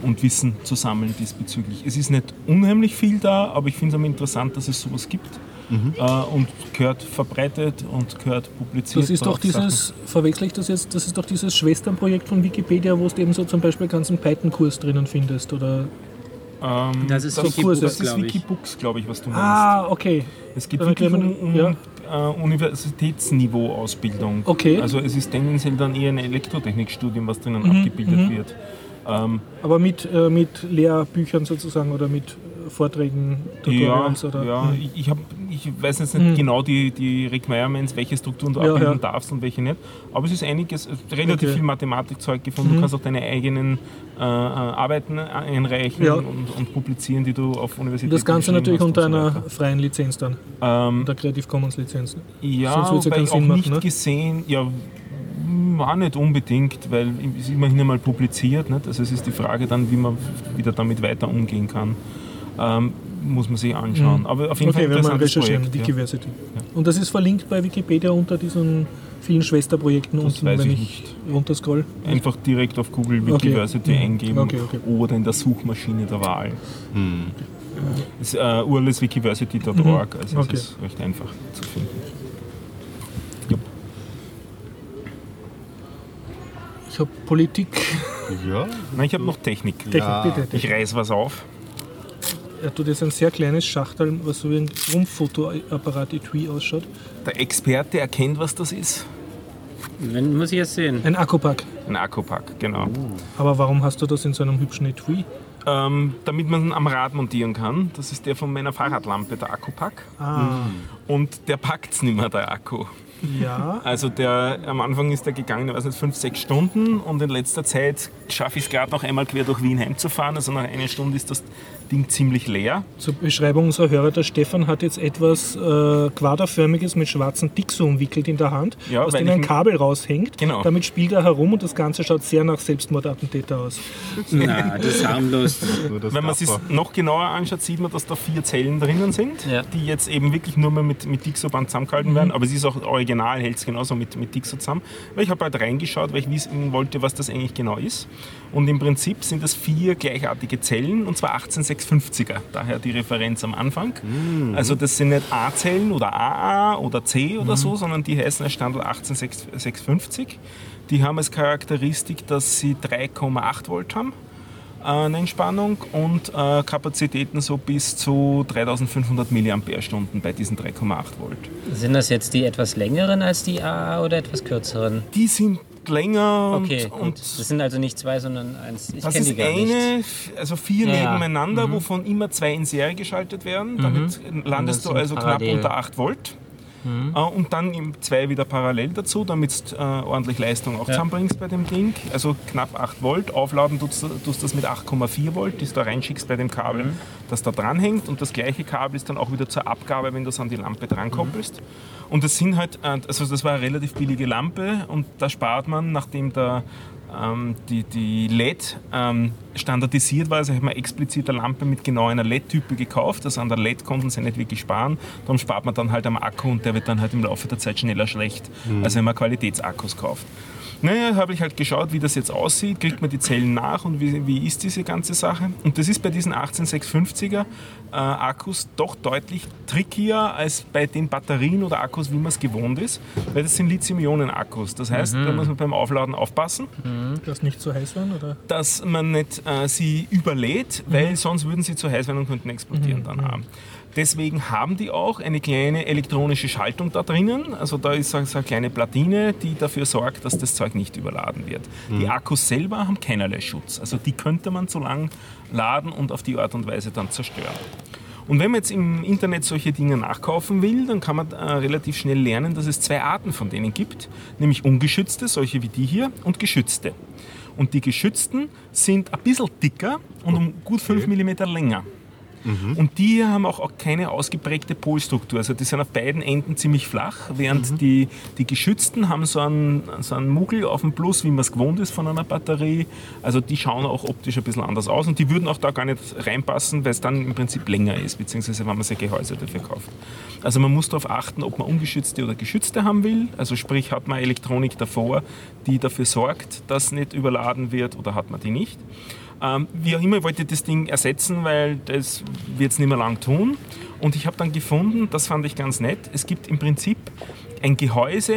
und Wissen zu sammeln diesbezüglich. Es ist nicht unheimlich viel da, aber ich finde es interessant, dass es sowas gibt. Mhm. Äh, und gehört verbreitet und gehört publiziert. Das ist doch dieses, verwechsel ich das jetzt, das ist doch dieses Schwesternprojekt von Wikipedia, wo du eben so zum Beispiel ganzen Python-Kurs drinnen findest, oder... Das ist Wikibooks, glaube ich. glaube ich, was du meinst. Ah, okay. Es gibt wirklich um, ja. uh, Universitätsniveau-Ausbildung. Okay. Also es ist tendenziell dann eher ein Elektrotechnikstudium, was drinnen mhm. abgebildet mhm. wird. Ähm, Aber mit, äh, mit Lehrbüchern sozusagen oder mit Vorträgen, Tutorials? Ja, oder? ja. Mhm. Ich, ich, hab, ich weiß jetzt nicht mhm. genau die, die Requirements, welche Strukturen du ja, abbilden ja. darfst und welche nicht. Aber es ist einiges, relativ okay. viel Mathematikzeug gefunden. Mhm. Du kannst auch deine eigenen äh, Arbeiten einreichen ja. und, und publizieren, die du auf Universität. Das Ganze natürlich unter so einer freien Lizenz dann, ähm, unter Creative Commons Lizenz. Ja, sonst ja ich auch machen, nicht ne? gesehen, ja, war nicht unbedingt, weil es immerhin einmal publiziert. Nicht? Also es ist die Frage dann, wie man wieder damit weiter umgehen kann. Ähm, muss man sich anschauen. Mhm. Aber auf jeden Fall okay, interessantes Projekt. Wikiversity. Ja. Und das ist verlinkt bei Wikipedia unter diesen vielen Schwesterprojekten das unten, weiß wenn ich nicht. runterscroll. Einfach direkt auf Google Wikiversity okay. eingeben okay, okay. oder in der Suchmaschine der Wahl. Mhm. Das ist äh, urleswikiversity Punkt org, mhm. also okay. das ist recht einfach zu finden. Ja. Ich habe Politik. Ja. Nein, ich habe noch Technik. Technik ja. bitte, Technik. Ich reiß was auf. Er tut jetzt ein sehr kleines Schachtel, was so wie ein Rumpffotoapparat-Etui ausschaut. Der Experte erkennt, was das ist. Dann muss ich es sehen. Ein Akkupack. Ein Akkupack, genau. Oh. Aber warum hast du das in so einem hübschen Etui? Ähm, damit man ihn am Rad montieren kann. Das ist der von meiner Fahrradlampe, der Akkupack. Ah. Und der packt es nicht mehr, der Akku. Ja. Also der, am Anfang ist der gegangen, ich weiß nicht, fünf, sechs Stunden und in letzter Zeit schaffe ich es gerade noch einmal quer durch Wien heimzufahren. Also nach einer Stunde ist das Ding ziemlich leer. Zur Beschreibung unserer Hörer, der Stefan hat jetzt etwas äh, quaderförmiges mit schwarzen Dixo umwickelt in der Hand, ja, aus dem ein Kabel raushängt. Genau. Damit spielt er herum und das Ganze schaut sehr nach Selbstmordattentäter aus. Na, das ist harmlos. Das Wenn man es sich noch genauer anschaut, sieht man, dass da vier Zellen drinnen sind, ja. die jetzt eben wirklich nur mehr mit, mit Dixo-Band zusammengehalten mhm. werden. Aber es ist auch original, hält es genauso mit, mit Dixo zusammen. Weil ich habe halt reingeschaut, weil ich wissen wollte, was das eigentlich genau ist. Und im Prinzip sind das vier gleichartige Zellen, und zwar achtzehn sechshundertfünfziger, daher die Referenz am Anfang. Mm. Also das sind nicht A-Zellen oder A A oder C oder mm. so, sondern die heißen als Standard achtzehn sechshundertfünfzig. Die haben als Charakteristik, dass sie drei Komma acht Volt haben. eine Entspannung und äh, Kapazitäten so bis zu dreitausendfünfhundert Milliampere-Stunden bei diesen drei Komma acht Volt. Sind das jetzt die etwas längeren als die A A oder etwas kürzeren? Die sind länger. Und, okay, gut. Und das sind also nicht zwei, sondern eins. Ich das ist die gar eine, nicht. Also vier ja, nebeneinander, mhm. wovon immer zwei in Serie geschaltet werden. Mhm. Damit landest du also parallel. Knapp unter acht Volt. Mhm. Und dann zwei wieder parallel dazu, damit du äh, ordentlich Leistung auch ja. zusammenbringst bei dem Ding. Also knapp acht Volt. Aufladen tust du das mit acht Komma vier Volt, das du da reinschickst bei dem Kabel, mhm. das da dranhängt. Und das gleiche Kabel ist dann auch wieder zur Abgabe, wenn du es an die Lampe drankoppelst. Mhm. Und das sind halt, also das war eine relativ billige Lampe und da spart man, nachdem der Die, die L E D ähm, standardisiert war, also ich habe mir explizit eine Lampe mit genau einer L E D-Type gekauft, also an der L E D konnten sie nicht wirklich sparen, darum spart man dann halt am Akku und der wird dann halt im Laufe der Zeit schneller schlecht, mhm. als wenn man Qualitätsakkus kauft. Naja, habe ich halt geschaut, wie das jetzt aussieht, kriegt man die Zellen nach und wie, wie ist diese ganze Sache. Und das ist bei diesen achtzehn sechshundertfünfziger äh, Akkus doch deutlich trickier als bei den Batterien oder Akkus, wie man es gewohnt ist, weil das sind Lithium-Ionen-Akkus. Das heißt, mhm. da muss man beim Aufladen aufpassen. Mhm. Dass nicht zu heiß werden, oder? Dass man nicht äh, sie überlädt, weil mhm. sonst würden sie zu heiß werden und könnten explodieren mhm. dann haben. Deswegen haben die auch eine kleine elektronische Schaltung da drinnen. Also da ist so eine kleine Platine, die dafür sorgt, dass das Zeug nicht überladen wird. Mhm. Die Akkus selber haben keinerlei Schutz. Also die könnte man zu lang laden und auf die Art und Weise dann zerstören. Und wenn man jetzt im Internet solche Dinge nachkaufen will, dann kann man äh, relativ schnell lernen, dass es zwei Arten von denen gibt. Nämlich ungeschützte, solche wie die hier, und geschützte. Und die geschützten sind ein bisschen dicker und um gut fünf Millimeter länger. Mhm. Und die haben auch keine ausgeprägte Polstruktur, also die sind auf beiden Enden ziemlich flach, während mhm. die, die Geschützten haben so einen, so einen Muggel auf dem Plus, wie man es gewohnt ist von einer Batterie, also die schauen auch optisch ein bisschen anders aus und die würden auch da gar nicht reinpassen, weil es dann im Prinzip länger ist, beziehungsweise wenn man sich Gehäuse dafür kauft. Also man muss darauf achten, ob man ungeschützte oder geschützte haben will, also sprich hat man Elektronik davor, die dafür sorgt, dass nicht überladen wird oder hat man die nicht. Wie auch immer, ich wollte das Ding ersetzen, weil das wird es nicht mehr lang tun. Und ich habe dann gefunden, das fand ich ganz nett, es gibt im Prinzip ein Gehäuse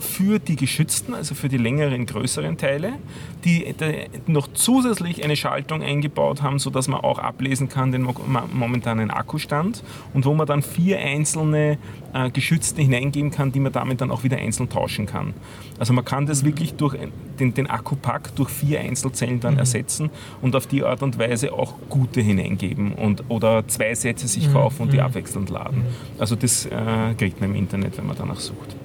für die geschützten, also für die längeren, größeren Teile, die noch zusätzlich eine Schaltung eingebaut haben, sodass man auch ablesen kann den momentanen Akkustand und wo man dann vier einzelne äh, Geschützte hineingeben kann, die man damit dann auch wieder einzeln tauschen kann. Also man kann das wirklich durch den, den Akkupack durch vier Einzelzellen dann mhm. ersetzen und auf die Art und Weise auch gute hineingeben und, oder zwei Sätze sich mhm. kaufen und die abwechselnd laden. Also das äh, kriegt man im Internet, wenn man danach sucht.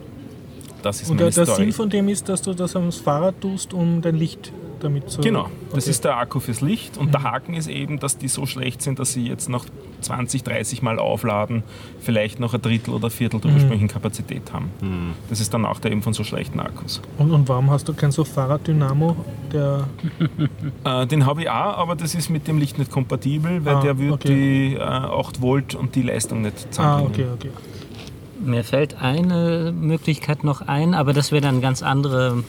Das ist und der Story. Sinn von dem ist, dass du das ans Fahrrad tust, um dein Licht damit zu... Genau, das okay. ist der Akku fürs Licht und mhm. der Haken ist eben, dass die so schlecht sind, dass sie jetzt noch zwanzig, dreißig Mal aufladen, vielleicht noch ein Drittel oder Viertel der mhm. ursprünglichen Kapazität haben. Mhm. Das ist dann auch der eben von so schlechten Akkus. Und, und warum hast du kein so Fahrraddynamo? Der äh, den habe ich auch, aber das ist mit dem Licht nicht kompatibel, weil ah, der wird okay. die äh, acht Volt und die Leistung nicht zusammenbringen. Ah, okay, okay. Mir fällt eine Möglichkeit noch ein, aber das wäre dann ganz andere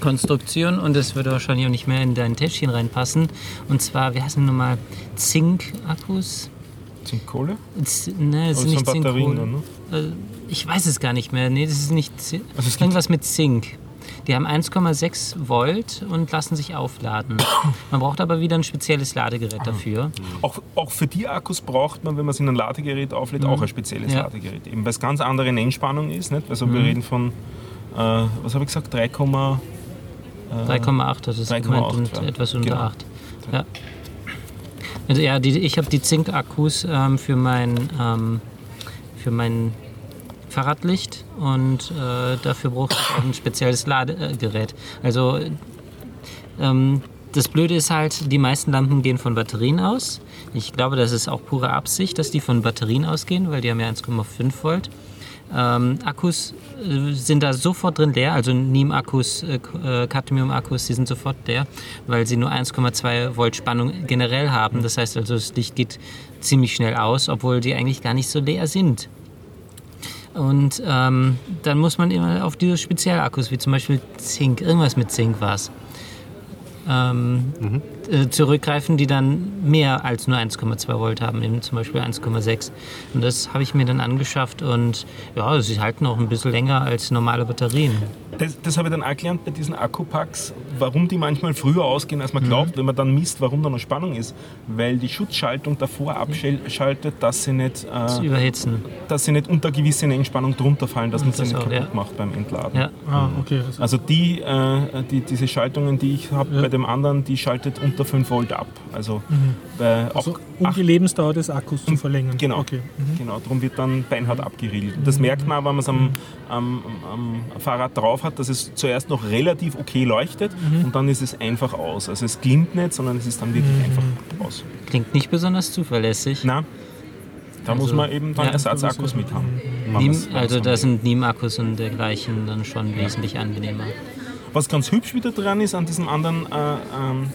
Konstruktion und das würde wahrscheinlich auch nicht mehr in dein Täschchen reinpassen. Und zwar, wie heißen die nochmal? Zink-Akkus? Zinkkohle? Z- ne, es sind nicht Zinkkohle. Ne? Ich weiß es gar nicht mehr. Nee, das ist nicht Zink. Also es irgendwas mit Zink. Die haben eins Komma sechs Volt und lassen sich aufladen. Man braucht aber wieder ein spezielles Ladegerät dafür. Auch, auch für die Akkus braucht man, wenn man es in ein Ladegerät auflädt, mhm. auch ein spezielles ja. Ladegerät. Eben, weil es ganz andere Nennspannung ist. Nicht? Also mhm. wir reden von, äh, was habe ich gesagt, drei Komma acht. Äh, drei Komma acht, das ist gemeint und ja. etwas unter genau. acht. Ja. Also, ja, die, ich habe die Zink-Akkus ähm, für mein... Ähm, für mein Fahrradlicht und äh, dafür braucht es auch ein spezielles Ladegerät. Also ähm, das Blöde ist halt, die meisten Lampen gehen von Batterien aus. Ich glaube, das ist auch pure Absicht, dass die von Batterien ausgehen, weil die haben ja eins Komma fünf Volt. Ähm, Akkus äh, sind da sofort drin leer, also N I M-Akkus, äh, Cadmium-Akkus, die sind sofort leer, weil sie nur eins Komma zwei Volt Spannung generell haben. Das heißt also, das Licht geht ziemlich schnell aus, obwohl die eigentlich gar nicht so leer sind. Und ähm, dann muss man immer auf diese Spezialakkus, wie zum Beispiel Zink, irgendwas mit Zink war es, ähm, mhm. äh, zurückgreifen, die dann mehr als nur eins Komma zwei Volt haben, eben zum Beispiel eins Komma sechs. Und das habe ich mir dann angeschafft und ja, sie halten auch ein bisschen länger als normale Batterien. Das, das habe ich dann auch gelernt bei diesen Akkupacks, warum die manchmal früher ausgehen, als man glaubt, mhm. wenn man dann misst, warum da noch Spannung ist. Weil die Schutzschaltung davor abschaltet, dass sie nicht, äh, das überhitzen. Dass sie nicht unter gewisse Entspannung drunter fallen, dass man sie das nicht auch, kaputt ja. macht beim Entladen. Ja. Ah, okay. Also die, äh, die, diese Schaltungen, die ich habe ja. bei dem anderen, die schaltet unter fünf Volt ab. Also, mhm. äh, also um acht, die Lebensdauer des Akkus zu verlängern. Genau, okay. mhm. genau, darum wird dann beinhart abgeriegelt. Das merkt man, wenn man es am, mhm. am, am, am Fahrrad drauf hat, dass es zuerst noch relativ okay leuchtet mhm. und dann ist es einfach aus. Also es glimmt nicht, sondern es ist dann wirklich mhm. einfach aus. Klingt nicht besonders zuverlässig. Nein, da also, muss man eben dann ja, Ersatzakkus mit haben. Niem- also da sind Nebenakkus und dergleichen dann schon ja. wesentlich angenehmer. Was ganz hübsch wieder dran ist an diesem anderen äh, ähm,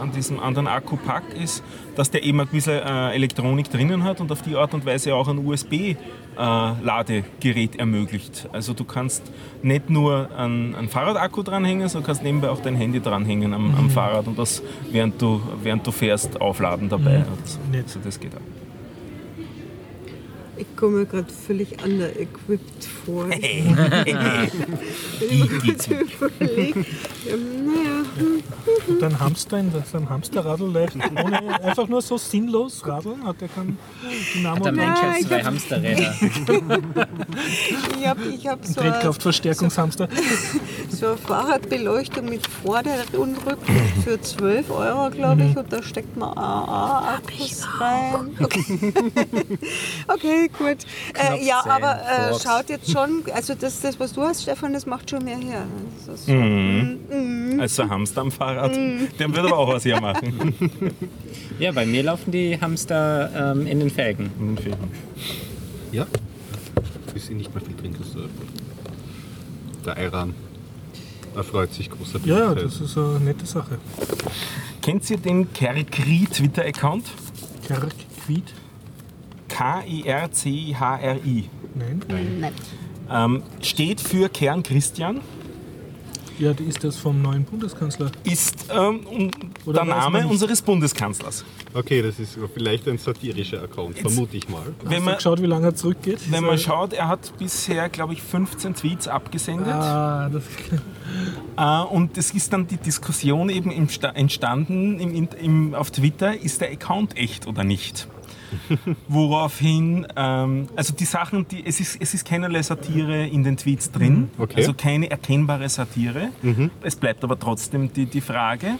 an diesem anderen Akku-Pack ist, dass der eben ein bisschen äh, Elektronik drinnen hat und auf die Art und Weise auch ein U S B-Ladegerät äh, ermöglicht. Also du kannst nicht nur einen, einen Fahrradakku dranhängen, sondern kannst nebenbei auch dein Handy dranhängen am, am mhm. Fahrrad und das während du, während du fährst aufladen dabei. Mhm. Also, also das geht auch. Ich komme mir gerade völlig under-equipped vor. Hey. Wenn ich mir kurz überlege, naja. Und ein Hamster in seinem Hamsterradl läuft, ohne, einfach nur so sinnlos radeln, hat er keinen Dynamo. Hat der Mensch jetzt zwei Hamsterräder. ich habe ich hab so Drehkraftverstärkungshamster. So eine Fahrradbeleuchtung mit Vorder- und Rücklicht für zwölf Euro, glaube ich, und da steckt man A A-Akkus rein. Okay. Okay, gut. Äh, ja, aber äh, schaut jetzt schon, also das, das, was du hast, Stefan, das macht schon mehr her. So, mhm. m- also ein Hamster am Fahrrad, mhm. der wird aber auch was hier machen. Ja, bei mir laufen die Hamster ähm, in den Felgen. In den Felgen. Ja, bis sie nicht mehr viel trinken. Der Ayran erfreut sich großer Beliebtheit. Ja, ja, das ist eine nette Sache. Kennt ihr den Kerkri-Twitter-Account? Kerkri? K-E-R-C-H-R-I. Nein. Nein. Nein. Ähm, steht für Kern Christian. Ja, ist das vom neuen Bundeskanzler? Ist ähm, der Name unseres Bundeskanzlers. Okay, das ist vielleicht ein satirischer Account, jetzt, vermute ich mal. Wenn man schaut, wie lange er zurückgeht. Wenn man schaut, er hat bisher, glaube ich, fünfzehn Tweets abgesendet. Ah, das ah, und es ist dann die Diskussion eben im Sta- entstanden im, im, im, auf Twitter, ist der Account echt oder nicht? Woraufhin, ähm, also die Sachen, die es ist, es ist keinerlei Satire in den Tweets drin, okay. also keine erkennbare Satire. Mhm. Es bleibt aber trotzdem die, die Frage,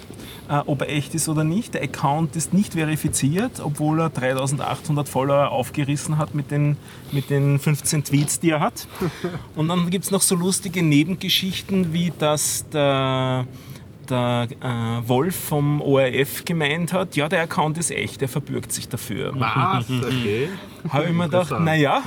äh, ob er echt ist oder nicht. Der Account ist nicht verifiziert, obwohl er dreitausendachthundert Follower aufgerissen hat mit den, mit den fünfzehn Tweets, die er hat. Und dann gibt es noch so lustige Nebengeschichten, wie dass der... der äh, Wolf vom O R F gemeint hat, ja, der Account ist echt, der verbürgt sich dafür. Was? Okay. Habe ich mir gedacht, naja,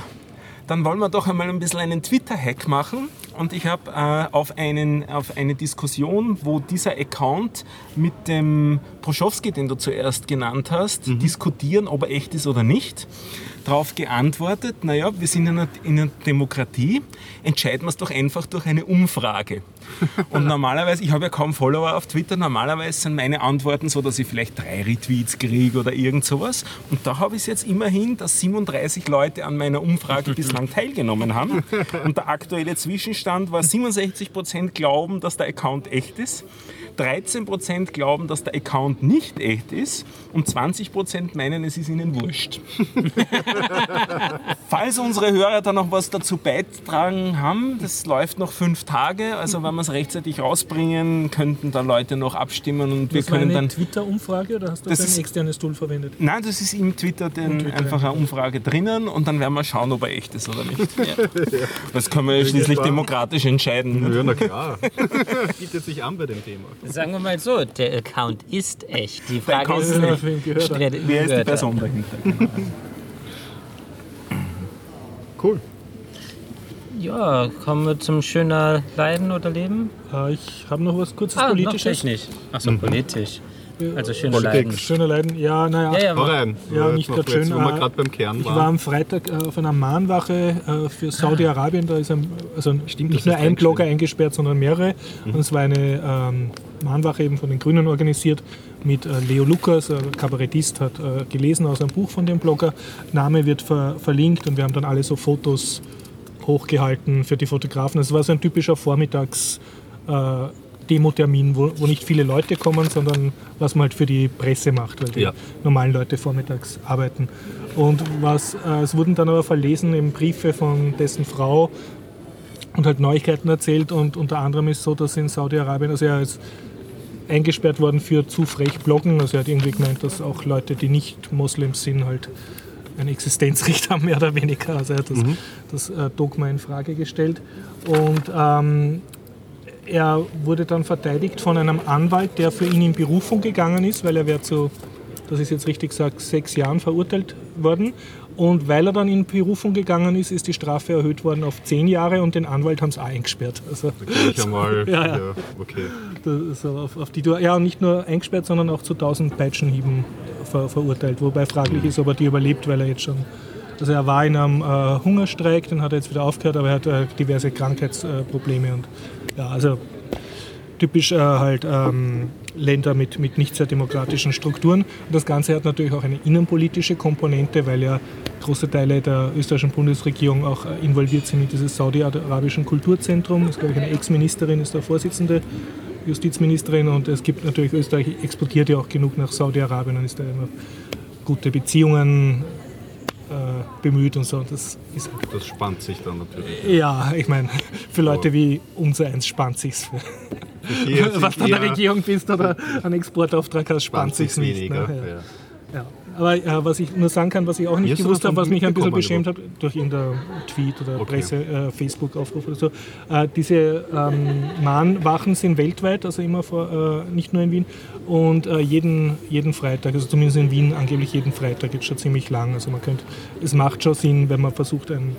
dann wollen wir doch einmal ein bisschen einen Twitter-Hack machen. Und ich habe äh, auf, einen, auf eine Diskussion, wo dieser Account mit dem Proschowski, den du zuerst genannt hast, mhm. diskutieren, ob er echt ist oder nicht, darauf geantwortet, naja, wir sind in einer, in einer Demokratie, entscheiden wir es doch einfach durch eine Umfrage. Und normalerweise, ich habe ja kaum Follower auf Twitter, normalerweise sind meine Antworten so, dass ich vielleicht drei Retweets kriege oder irgend sowas. Und da habe ich es jetzt immerhin, dass siebenunddreißig Leute an meiner Umfrage bislang teilgenommen haben. Und der aktuelle Zwischenstand war, siebenundsechzig Prozent glauben, dass der Account echt ist, dreizehn Prozent glauben, dass der Account nicht echt ist und zwanzig Prozent meinen, es ist ihnen wurscht. Falls unsere Hörer da noch was dazu beitragen haben, das läuft noch fünf Tage, also wenn wir es rechtzeitig rausbringen, könnten dann Leute noch abstimmen. Und das wir können eine dann Twitter-Umfrage oder hast du das ein externes Tool verwendet? Nein, das ist im Twitter, den Twitter einfach eine Umfrage drinnen und dann werden wir schauen, ob er echt ist oder nicht. Ja. Das können wir ja schließlich demokratisch entscheiden. Ja, na klar. Bietet sich an bei dem Thema. Sagen wir mal so, der Account ist echt. Die Frage ist, wer ist die Person dahinter? Genau. Cool. Ja, kommen wir zum schöner Leiden oder Leben? Ich habe noch was kurzes ah, Politisches. Noch technisch. Ach so, mhm. politisch. Also schöne Leiden. Schöne Leiden, ja, naja. Ja, ja, war, ja war nicht gerade schön. Wo wir gerade beim Kern waren. Ich war am Freitag äh, auf einer Mahnwache äh, für Saudi-Arabien. Da ist ein, also Stimmt, nicht nur ein Blogger eingesperrt, sondern mehrere. Mhm. Und es war eine ähm, Mahnwache eben von den Grünen organisiert mit äh, Leo Lukas, äh, Kabarettist, hat äh, gelesen aus einem Buch von dem Blogger. Name wird ver- verlinkt und wir haben dann alle so Fotos hochgehalten für die Fotografen. Es war so ein typischer Vormittags- äh, Demo-Termin, wo, wo nicht viele Leute kommen, sondern was man halt für die Presse macht, weil die ja. normalen Leute vormittags arbeiten. Und was, äh, es wurden dann aber verlesen eben Briefe von dessen Frau und halt Neuigkeiten erzählt, und unter anderem ist so, dass in Saudi-Arabien, also er ist eingesperrt worden für zu frech Bloggen, also er hat irgendwie gemeint, dass auch Leute, die nicht Moslems sind, halt ein Existenzrecht haben, mehr oder weniger. Also er hat das, mhm. das äh, Dogma in Frage gestellt. Und ähm, er wurde dann verteidigt von einem Anwalt, der für ihn in Berufung gegangen ist, weil er wäre zu, das ist jetzt richtig gesagt, sechs Jahren verurteilt worden. Und weil er dann in Berufung gegangen ist, ist die Strafe erhöht worden auf zehn Jahre und den Anwalt haben sie auch eingesperrt. Also, ich einmal, ja, ja. ja, okay. Das, so auf, auf die, ja, und nicht nur eingesperrt, sondern auch zu tausend Peitschenhieben ver, verurteilt. Wobei fraglich ist, ob er die überlebt, weil er jetzt schon... Also er war in einem äh, Hungerstreik, den hat er jetzt wieder aufgehört, aber er hat äh, diverse Krankheitsprobleme äh, und ja, also typisch äh, halt ähm, Länder mit, mit nicht sehr demokratischen Strukturen. Und das Ganze hat natürlich auch eine innenpolitische Komponente, weil ja große Teile der österreichischen Bundesregierung auch äh, involviert sind mit diesem saudi-arabischen Kulturzentrum. Es gibt eine Ex-Ministerin, ist da Vorsitzende, Justizministerin, und es gibt natürlich, Österreich exportiert ja auch genug nach Saudi-Arabien und ist da immer gute Beziehungen bemüht und so. Das, ist das spannt sich dann natürlich. Ja, ich meine, für Leute aber wie unser eins spannt sich's. Was du an der Regierung bist oder einen Exportauftrag hast, spannt sich's nicht. Ne? Ja. Ja. Ja. Aber äh, was ich nur sagen kann, was ich auch nicht gewusst habe, was mich ein bisschen beschämt hat, durch irgendein Tweet oder okay. Presse, äh, Facebook-Aufruf oder so, äh, diese ähm, Mahnwachen sind weltweit, also immer vor, äh, nicht nur in Wien, und äh, jeden, jeden Freitag, also zumindest in Wien angeblich jeden Freitag, jetzt schon ziemlich lang, also man könnte, es macht schon Sinn, wenn man versucht, einen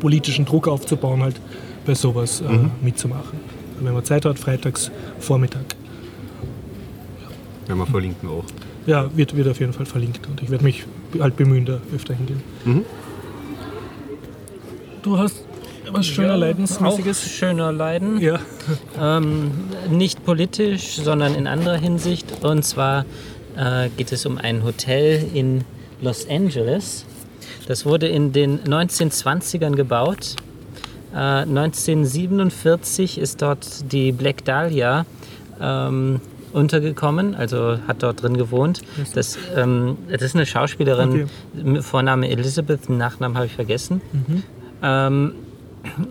politischen Druck aufzubauen, halt bei sowas äh, mhm. mitzumachen. Wenn man Zeit hat, freitags Vormittag. Ja, wir verlinken auch. Ja, wird, wird auf jeden Fall verlinkt und ich werde mich halt bemühen, da öfter hingehen. Mhm. Du hast was schöner ja, Leidensmäßiges? Auch schöner Leiden. Ja. Ähm, nicht politisch, sondern in anderer Hinsicht. Und zwar äh, geht es um ein Hotel in Los Angeles. Das wurde in den neunzehnhundertzwanzigern gebaut. Äh, neunzehnhundertsiebenundvierzig ist dort die Black Dahlia ähm, untergekommen, also hat dort drin gewohnt. Das, ähm, das ist eine Schauspielerin, okay. Vorname Elizabeth, Nachnamen habe ich vergessen. Mhm. Ähm,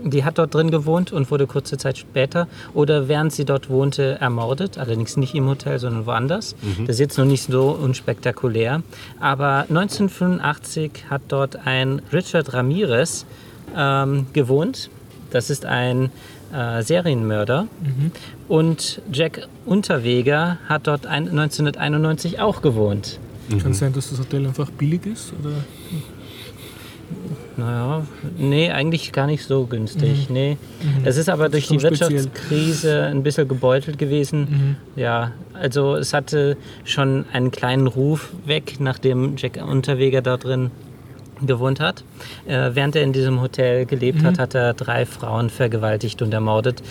die hat dort drin gewohnt und wurde kurze Zeit später oder während sie dort wohnte ermordet, allerdings nicht im Hotel, sondern woanders. Mhm. Das ist jetzt noch nicht so unspektakulär. Aber neunzehnhundertfünfundachtzig hat dort ein Richard Ramirez ähm, gewohnt. Das ist ein Äh, Serienmörder. Mhm. Und Jack Unterweger hat dort ein, neunzehnhunderteinundneunzig auch gewohnt. Mhm. Kann es sein, dass das Hotel einfach billig ist? Oder? Naja, nee, eigentlich gar nicht so günstig. Mhm. Nee. Mhm. Es ist aber durch die speziell. Wirtschaftskrise ein bisschen gebeutelt gewesen. Mhm. Ja, also es hatte schon einen kleinen Ruf weg, nachdem Jack Unterweger da drin gewohnt hat. Äh, während er in diesem Hotel gelebt mhm. hat, hat er drei Frauen vergewaltigt und ermordet.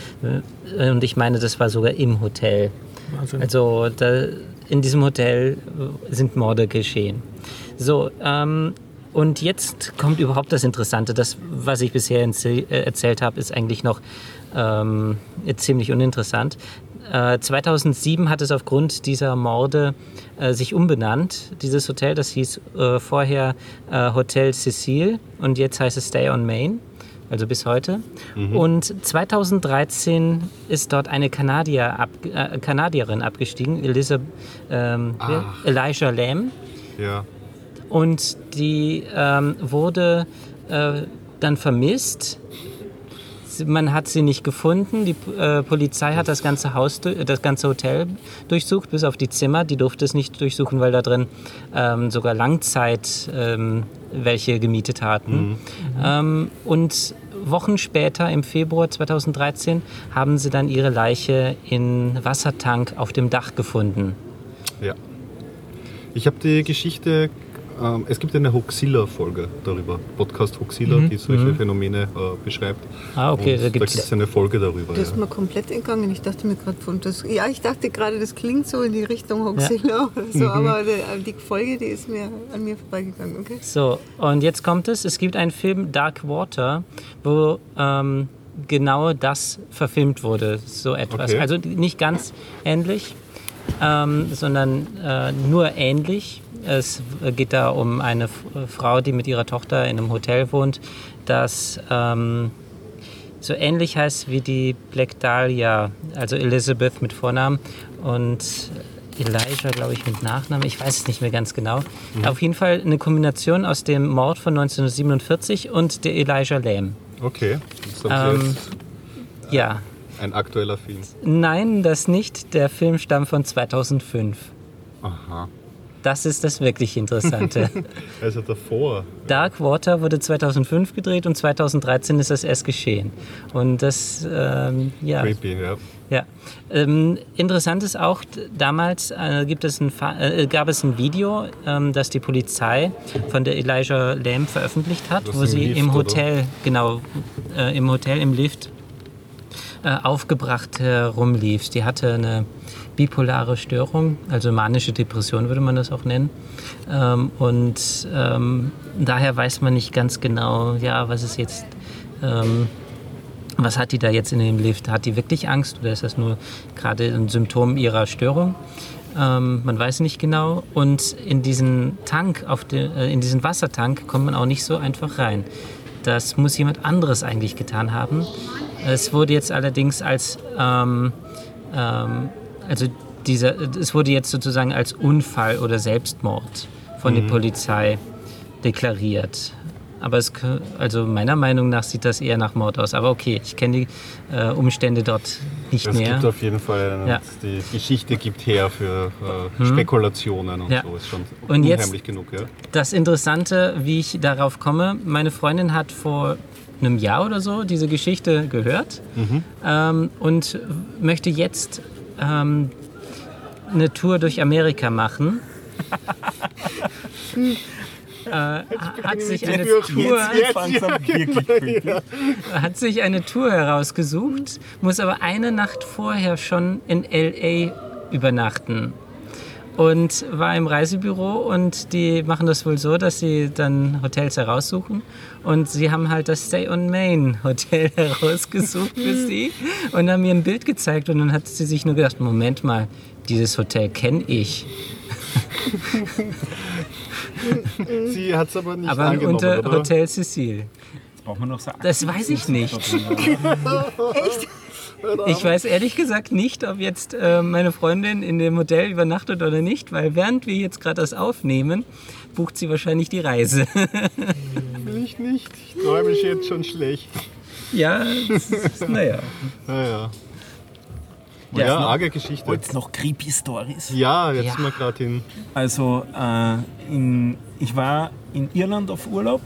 Und ich meine, das war sogar im Hotel. Wahnsinn. Also da, in diesem Hotel sind Morde geschehen. So, ähm, und jetzt kommt überhaupt das Interessante. Das, was ich bisher entzäh- erzählt habe, ist eigentlich noch ähm, ziemlich uninteressant. zweitausendsieben hat es aufgrund dieser Morde äh, sich umbenannt, dieses Hotel. Das hieß äh, vorher äh, Hotel Cecil und jetzt heißt es Stay on Main, also bis heute. Mhm. Und zweitausenddreizehn ist dort eine Kanadier ab, äh, Kanadierin abgestiegen, Elizabeth, ähm, Elijah Lam. Ja. Und die ähm, wurde äh, dann vermisst. Man hat sie nicht gefunden. Die äh, Polizei hat das ganze Haus, das ganze Hotel durchsucht, bis auf die Zimmer. Die durfte es nicht durchsuchen, weil da drin ähm, sogar Langzeit ähm, welche gemietet hatten. Mhm. Ähm, und Wochen später, im Februar zweitausenddreizehn, haben sie dann ihre Leiche in Wassertank auf dem Dach gefunden. Ja. Ich habe die Geschichte, ähm, es gibt eine Hoaxilla-Folge darüber, Podcast Hoaxilla, mhm. die solche mhm. Phänomene äh, beschreibt. Ah, okay, und da gibt es eine Folge darüber. Das ist ja. mir komplett entgangen. Ich dachte mir gerade, ja, ich dachte gerade, das klingt so in die Richtung Hoaxilla ja. oder so, mhm. aber die, die Folge, die ist mir an mir vorbeigegangen. Okay. So, und jetzt kommt es, es gibt einen Film Dark Water, wo ähm, genau das verfilmt wurde, so etwas. Okay. Also nicht ganz ähnlich. Ähm, sondern äh, nur ähnlich. Es geht da um eine F- Frau, die mit ihrer Tochter in einem Hotel wohnt, das ähm, so ähnlich heißt wie die Black Dahlia, also Elizabeth mit Vornamen und Elijah, glaube ich, mit Nachnamen. Ich weiß es nicht mehr ganz genau. Mhm. Auf jeden Fall eine Kombination aus dem Mord von neunzehnhundertsiebenundvierzig und der Elijah Lam. Okay. Ähm, ja. Ein aktueller Film? Nein, das nicht. Der Film stammt von zweitausendfünf. Aha. Das ist das wirklich Interessante. Also davor. Dark Water wurde zweitausendfünf gedreht und zweitausenddreizehn ist das erst geschehen. Und das, ähm, ja. Creepy, ja. Ja. Ähm, interessant ist auch, damals äh, gibt es ein Fa- äh, gab es ein Video, ähm, das die Polizei von der Elijah Lam veröffentlicht hat, das wo im sie Lift, im Hotel, oder? genau, äh, im Hotel, im Lift, aufgebracht herumlief. Die hatte eine bipolare Störung, also manische Depression würde man das auch nennen. Ähm, und ähm, daher weiß man nicht ganz genau, ja, was ist jetzt, ähm, was hat die da jetzt in dem Lift? Hat die wirklich Angst oder ist das nur gerade ein Symptom ihrer Störung? Ähm, man weiß nicht genau. Und in diesen Tank, auf de, äh, in diesen Wassertank kommt man auch nicht so einfach rein. Das muss jemand anderes eigentlich getan haben. Es wurde jetzt allerdings als, ähm, ähm, also dieser, es wurde jetzt sozusagen als Unfall oder Selbstmord von mhm. der Polizei deklariert. Aber es, also meiner Meinung nach sieht das eher nach Mord aus. Aber okay, ich kenne die äh, Umstände dort nicht das mehr. Es gibt auf jeden Fall, ja. die Geschichte gibt her für äh, mhm. Spekulationen und ja. so. Ist schon und unheimlich jetzt, genug. Ja? Das Interessante, wie ich darauf komme, meine Freundin hat vor einem Jahr oder so diese Geschichte gehört mhm. ähm, und möchte jetzt ähm, eine Tour durch Amerika machen. Äh, hat, sich eine Tour, hat sich eine Tour herausgesucht, muss aber eine Nacht vorher schon in L A übernachten und war im Reisebüro und die machen das wohl so, dass sie dann Hotels heraussuchen und sie haben halt das Stay on Main Hotel herausgesucht für sie und haben mir ein Bild gezeigt und dann hat sie sich nur gedacht, Moment mal, dieses Hotel kenne ich. Sie hat es aber nicht aber angenommen, unter oder? Hotel Cecil. Jetzt braucht man noch so Aktien. Das weiß ich nicht. Echt? Ich weiß ehrlich gesagt nicht, ob jetzt äh, meine Freundin in dem Hotel übernachtet oder nicht, weil während wir jetzt gerade das aufnehmen, bucht sie wahrscheinlich die Reise. Will ich nicht. Ich träume mich jetzt schon schlecht. Ja, naja. Naja. Ja, ja, arge Geschichte. Jetzt noch creepy Stories. Ja, jetzt ja. sind wir gerade hin. Also, äh, in, ich war in Irland auf Urlaub,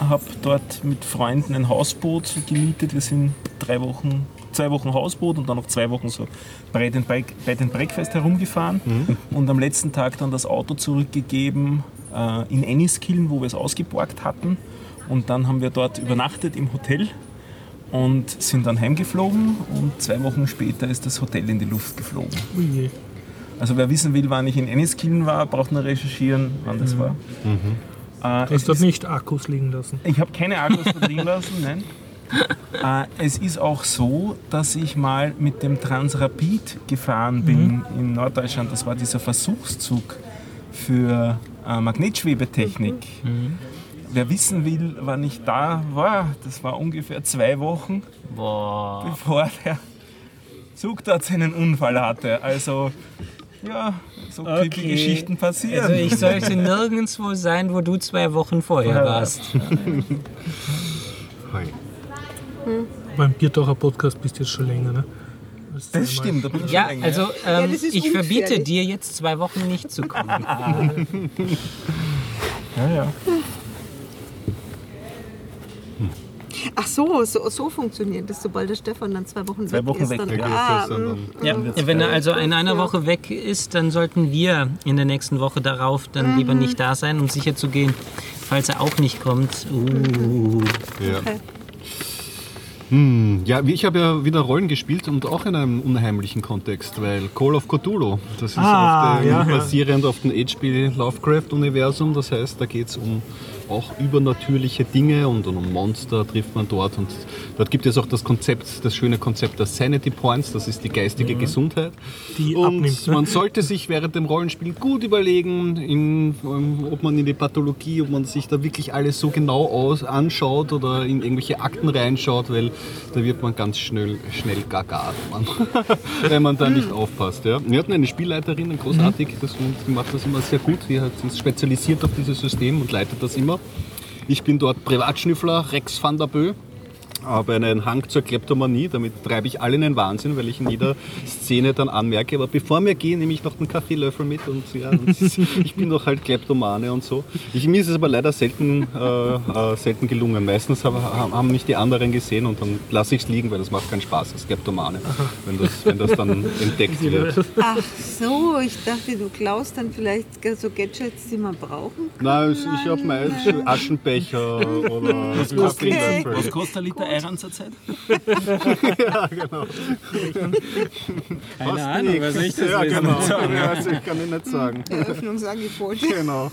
habe dort mit Freunden ein Hausboot gemietet. Wir sind drei Wochen, zwei Wochen Hausboot und dann noch zwei Wochen so Bed and Breakfast herumgefahren mhm. und am letzten Tag dann das Auto zurückgegeben äh, in Enniskillen, wo wir es ausgeborgt hatten. Und dann haben wir dort übernachtet im Hotel. Und sind dann heimgeflogen und zwei Wochen später ist das Hotel in die Luft geflogen. Ui. Also wer wissen will, wann ich in Enniskillen war, braucht nur recherchieren, wann das war. Mhm. Äh, du hast dort nicht Akkus liegen lassen? Ich habe keine Akkus dort liegen lassen, nein. Äh, es ist auch so, dass ich mal mit dem Transrapid gefahren bin mhm. in Norddeutschland. Das war dieser Versuchszug für äh, Magnetschwebetechnik. Mhm. Wer wissen will, wann ich da war, das war ungefähr zwei Wochen, Boah. bevor der Zug dort seinen Unfall hatte. Also, ja, so okay. creepy Geschichten passieren. Also ich sollte nirgendwo sein, wo du zwei Wochen vorher ja. warst. Hi. Hm. Beim Biertaucher Podcast bist du jetzt schon länger, ne? Das, das stimmt, da bin ich ja, schon länger. Also, ähm, ja, ich verbiete dir jetzt zwei Wochen nicht zu kommen. ja, ja. Ach so, so, so funktioniert das, sobald der Stefan dann zwei Wochen zwei weg Wochen ist. Weg dann, weg ah, ist dann dann ja, dann wenn er also in einer ja. Woche weg ist, dann sollten wir in der nächsten Woche darauf dann mhm. lieber nicht da sein, um sicher zu gehen, falls er auch nicht kommt. Uh. Ja. Okay. Hm, ja, ich habe ja wieder Rollen gespielt und auch in einem unheimlichen Kontext, weil Call of Cthulhu, das ist ah, auf den, ja, basierend ja. auf dem H P Lovecraft-Universum, das heißt, da geht es um auch übernatürliche Dinge und um Monster trifft man dort und dort gibt es auch das Konzept, das schöne Konzept der Sanity Points, das ist die geistige ja. Gesundheit. Die und abnimmt, ne? Man sollte sich während dem Rollenspiel gut überlegen, in, ob man in die Pathologie, ob man sich da wirklich alles so genau aus, anschaut oder in irgendwelche Akten reinschaut, weil da wird man ganz schnell, schnell gaga, wenn man da nicht aufpasst. Ja. Wir hatten eine Spielleiterin, eine großartig, das, die macht das immer sehr gut, die hat sich spezialisiert auf dieses System und leitet das immer. Ich bin dort Privatschnüffler, Rex van der Bö, habe einen Hang zur Kleptomanie, damit treibe ich alle in den Wahnsinn, weil ich in jeder Szene dann anmerke, aber bevor wir gehen, nehme ich noch einen Kaffeelöffel mit und, ja, und ich bin doch halt Kleptomane und so. Ich, mir ist es aber leider selten, äh, äh, selten gelungen. Meistens haben, haben mich die anderen gesehen und dann lasse ich es liegen, weil das macht keinen Spaß als Kleptomane, wenn das, wenn das dann entdeckt wird. Ach so, ich dachte, du klaust dann vielleicht so Gadgets, die man brauchen kann. Nein, ich habe meinen Aschenbecher oder was kostet ein Liter Eiran zur Zeit? Ja, genau. Keine Fast Ahnung, nichts. Was ich das ja, genau. sagen. Ja, also ich kann ich nicht sagen. Eröffnungsangebot. Genau.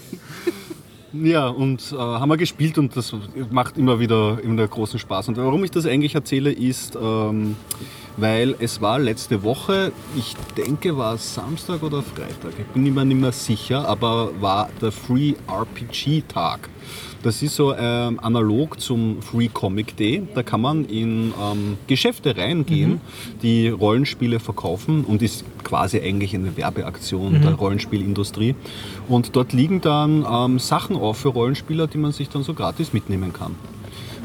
Ja, und äh, haben wir gespielt und das macht immer wieder, immer wieder großen Spaß. Und warum ich das eigentlich erzähle, ist, ähm, weil es war letzte Woche, ich denke, war es Samstag oder Freitag, ich bin immer nicht mehr sicher, aber war der Free R P G Tag. Das ist so ähm, analog zum Free Comic Day. Da kann man in ähm, Geschäfte reingehen, mhm. die Rollenspiele verkaufen und ist quasi eigentlich eine Werbeaktion mhm. der Rollenspielindustrie. Und dort liegen dann ähm, Sachen auf für Rollenspieler, die man sich dann so gratis mitnehmen kann.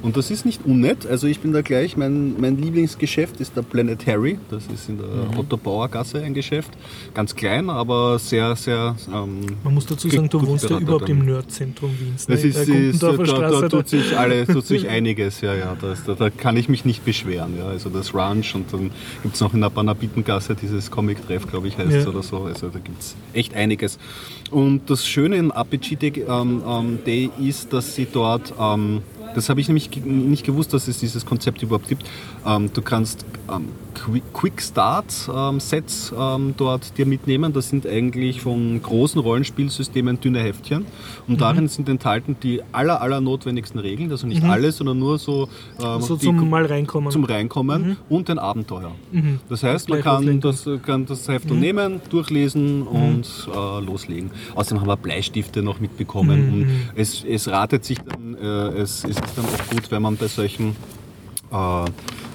Und das ist nicht unnett, also ich bin da gleich, mein, mein Lieblingsgeschäft ist der Planetary, das ist in der mhm. Otto-Bauer-Gasse ein Geschäft, ganz klein, aber sehr, sehr... Ähm, man muss dazu sagen, du wohnst ja überhaupt im Nerdzentrum Wiens, ne? Das ist, ist, da, da, da tut sich alles, tut sich einiges, ja, ja, da, ist, da, da kann ich mich nicht beschweren, ja, also das Ranch und dann gibt es noch in der Banabitengasse dieses Comic-Treff, glaube ich, heißt es ja. oder so, also da gibt es echt einiges. Und das Schöne in R P G Day, ähm, ähm, Day ist, dass sie dort... Ähm, das habe ich nämlich nicht gewusst, dass es dieses Konzept überhaupt gibt. Ähm, du kannst ähm, Quick-Start-Sets ähm, dort dir mitnehmen. Das sind eigentlich von großen Rollenspielsystemen dünne Heftchen. Und mhm. darin sind enthalten die aller, aller notwendigsten Regeln. Also nicht mhm. alles, sondern nur so, ähm, so zum die, mal Reinkommen, zum Reinkommen mhm. und ein Abenteuer. Mhm. Das heißt, man kann das, kann das Heft mhm. nehmen, durchlesen mhm. und äh, loslegen. Außerdem haben wir Bleistifte noch mitbekommen. Mhm. Und es, es ratet sich dann, äh, es ist dann auch gut, wenn man bei solchen, äh,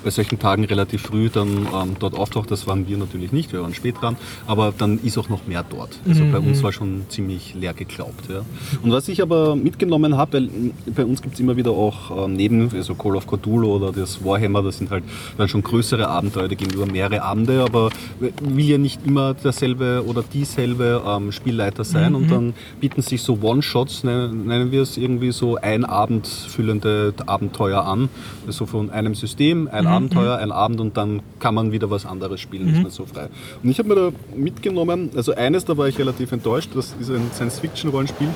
bei solchen Tagen relativ früh dann ähm, dort auftaucht. Das waren wir natürlich nicht, wir waren spät dran, aber dann ist auch noch mehr dort. Also mhm. bei uns war schon ziemlich leer geglaubt. Ja. Und was ich aber mitgenommen habe, weil bei uns gibt es immer wieder auch ähm, neben also Call of Cthulhu oder das Warhammer, das sind halt dann schon größere Abenteuer, die gehen über mehrere Abende, aber will ja nicht immer derselbe oder dieselbe ähm, Spielleiter sein mhm. und dann bieten sich so One-Shots, nennen, nennen wir es irgendwie so ein Abend füllende Abenteuer an, also von einem System, ein Abenteuer, ein Abend und dann kann man wieder was anderes spielen, mhm. ist man so frei. Und ich habe mir da mitgenommen, also eines, da war ich relativ enttäuscht, das ist ein Science-Fiction-Rollenspiel,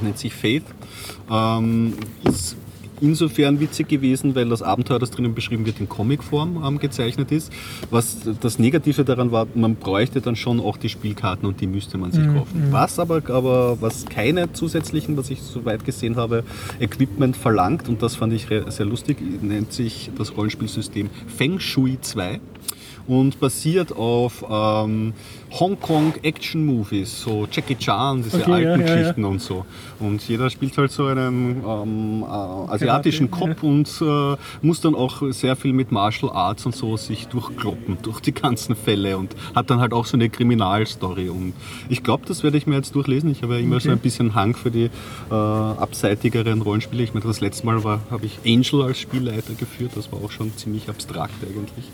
nennt sich Faith, ähm, ist insofern witzig gewesen, weil das Abenteuer, das drinnen beschrieben wird, in Comicform ähm, gezeichnet ist. Was das Negative daran war, man bräuchte dann schon auch die Spielkarten und die müsste man sich mhm. kaufen. Was aber, aber was keine zusätzlichen, was ich soweit gesehen habe, Equipment verlangt, und das fand ich sehr lustig, nennt sich das Rollenspielsystem Feng Shui zwei. Und basiert auf ähm, Hongkong-Action-Movies, so Jackie Chan, diese okay, alten ja, ja, Geschichten ja. und so. Und jeder spielt halt so einen ähm, äh, asiatischen Karate, Cop ja. und äh, muss dann auch sehr viel mit Martial Arts und so sich durchkloppen, durch die ganzen Fälle, und hat dann halt auch so eine Kriminalstory. Und ich glaube, das werde ich mir jetzt durchlesen. Ich habe ja immer okay. so ein bisschen Hang für die äh, abseitigeren Rollenspiele. Ich meine, das letzte Mal war, habe ich Angel als Spielleiter geführt, das war auch schon ziemlich abstrakt eigentlich.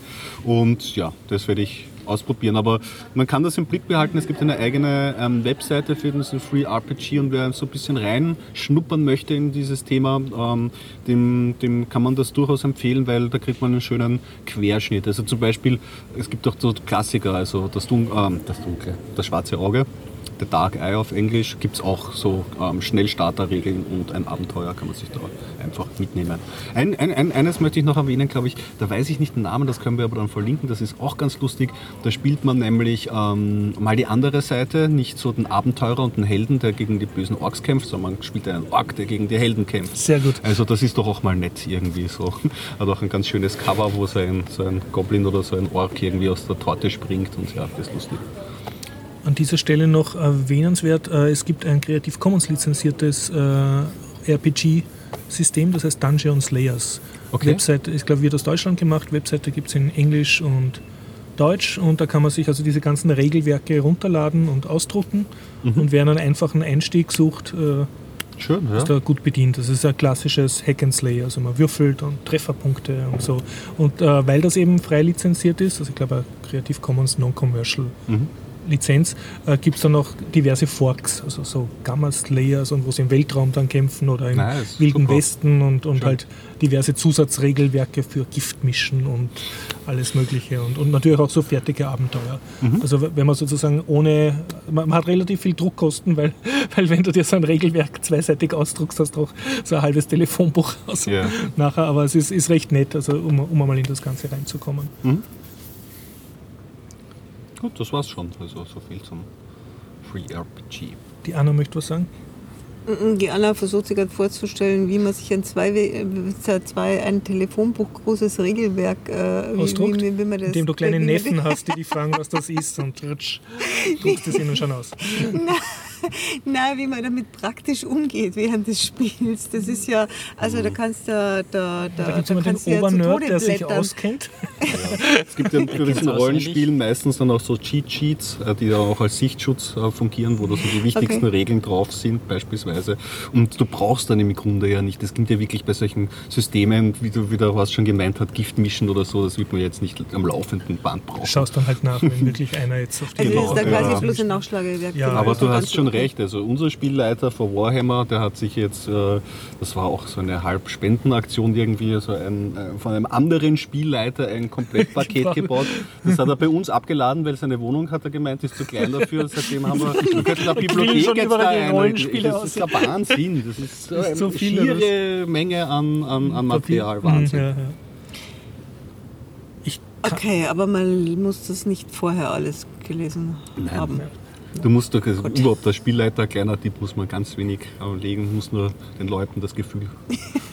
Und ja, das werde ich ausprobieren. Aber man kann das im Blick behalten. Es gibt eine eigene ähm, Webseite für diesen Free R P G und wer so ein bisschen reinschnuppern möchte in dieses Thema, ähm, dem, dem kann man das durchaus empfehlen, weil da kriegt man einen schönen Querschnitt. Also zum Beispiel, es gibt auch so Klassiker, also das, Dun- ähm, das Dunkle, das schwarze Auge. The Dark Eye auf Englisch, gibt es auch so ähm, Schnellstarterregeln und ein Abenteuer kann man sich da einfach mitnehmen. Ein, ein, ein, eines möchte ich noch erwähnen, glaube ich, da weiß ich nicht den Namen, das können wir aber dann verlinken, das ist auch ganz lustig. Da spielt man nämlich ähm, mal die andere Seite, nicht so den Abenteurer und den Helden, der gegen die bösen Orks kämpft, sondern man spielt einen Ork, der gegen die Helden kämpft. Sehr gut. Also das ist doch auch mal nett irgendwie so. Hat auch ein ganz schönes Cover, wo so ein, so ein Goblin oder so ein Ork irgendwie aus der Torte springt und ja, das ist lustig. An dieser Stelle noch erwähnenswert, es gibt ein Creative Commons lizenziertes R P G-System, das heißt Dungeon Slayers. Okay. Webseite, ich glaube, wird aus Deutschland gemacht, Webseite gibt es in Englisch und Deutsch und da kann man sich also diese ganzen Regelwerke runterladen und ausdrucken mhm. und wer einen einfachen Einstieg sucht, schön, ja. ist da gut bedient. Das ist ein klassisches Hack and Slay, also man würfelt und Trefferpunkte und so. Und äh, weil das eben frei lizenziert ist, also ich glaube Creative Commons Non-Commercial mhm. Lizenz, äh, gibt es dann auch diverse Forks, also so Gamma Slayers und wo sie im Weltraum dann kämpfen oder im nice, Wilden super. Westen und, und halt diverse Zusatzregelwerke für Giftmischen und alles mögliche und, und natürlich auch so fertige Abenteuer. Mhm. Also wenn man sozusagen ohne, man, man hat relativ viel Druckkosten, weil, weil wenn du dir so ein Regelwerk zweiseitig ausdruckst, hast du auch so ein halbes Telefonbuch aus yeah. nachher, aber es ist, ist recht nett, also um, um einmal in das Ganze reinzukommen. Mhm. Gut, das war's schon. Also so viel zum Free R P G. Die Anna möchte was sagen? Die Anna versucht sich gerade vorzustellen, wie man sich ein, zwei, zwei, ein Telefonbuch großes Regelwerk äh, wie, ausdruckt, wie, wie man das, indem du kleine Neffen hast, die dich fragen, was das ist und rutsch, druckst es ihnen schon aus. Nein. Nein, wie man damit praktisch umgeht während des Spiels. Das ist ja, also da kannst du da, da, da, da kannst immer den du ja Obernerd, zu Tode der sich auskennt. Ja. Es gibt ja für diesen Rollenspielen meistens dann auch so Cheat-Sheets, die ja auch als Sichtschutz fungieren, wo da so die wichtigsten okay. Regeln drauf sind beispielsweise. Und du brauchst dann im Grunde ja nicht. Das klingt ja wirklich bei solchen Systemen, wie du wieder was schon gemeint hat, Giftmischen oder so, das wird man jetzt nicht am laufenden Band brauchen. Schaust dann halt nach, wenn wirklich einer jetzt auf die also genau. Das ist da quasi ja. bloß ein Nachschlagewerk. Ja, aber du hast schon recht, also unser Spielleiter von Warhammer, der hat sich jetzt, das war auch so eine Halbspendenaktion irgendwie, also ein, von einem anderen Spielleiter ein Komplettpaket gebaut. Das hat er bei uns abgeladen, weil seine Wohnung, hat er gemeint, ist zu klein dafür. Seitdem haben wir, wir könnten eine Bibliothek jetzt da ein. Das ist der Wahnsinn, das ist, das ist so eine schiere Menge an, an, an Material, Wahnsinn. Ja, ja. Ich okay, aber man muss das nicht vorher alles gelesen Nein. haben. Du musst doch, also überhaupt als Spielleiter, kleiner Tipp, muss man ganz wenig legen, muss nur den Leuten das Gefühl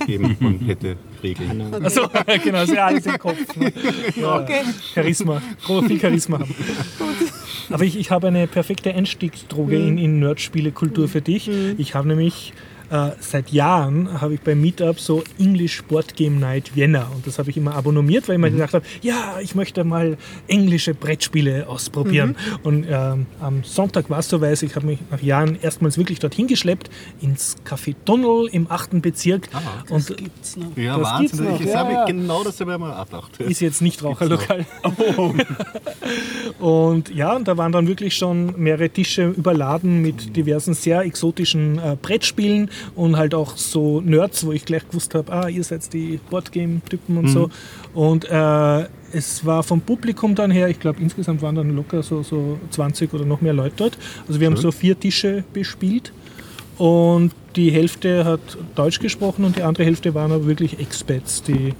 geben, man hätte Regeln. Okay. Achso, genau, das ist ja alles im Kopf. Ne? Ja, okay. Charisma, viel Charisma haben. Gut. Aber ich, ich habe eine perfekte Einstiegsdroge mhm. in, in Nerd-Spiele-Kultur für dich. Mhm. Ich habe nämlich äh, seit Jahren habe ich beim Meetup so English Sport Game Night Vienna und das habe ich immer abonniert, weil ich mir mhm. gedacht habe, ja, ich möchte mal englische Brettspiele ausprobieren. Mhm. Und äh, am Sonntag war es so weiß, ich habe mich nach Jahren erstmals wirklich dorthin geschleppt ins Café Tunnel im achten Bezirk. Ah, das und gibt's noch. Ja, das Wahnsinn, gibt's noch. Ich habe ja. genau das habe ich mal gedacht. Ist jetzt nicht Raucherlokal. Oh. Und ja, und da waren dann wirklich schon mehrere Tische überladen mit diversen sehr exotischen äh, Brettspielen. Und halt auch so Nerds, wo ich gleich gewusst habe, ah, ihr seid die Boardgame-Typen und mhm. so. Und äh, es war vom Publikum dann her, ich glaube insgesamt waren dann locker so, so zwanzig oder noch mehr Leute dort. Also wir Schön. haben so vier Tische bespielt und die Hälfte hat Deutsch gesprochen und die andere Hälfte waren aber wirklich Expats, die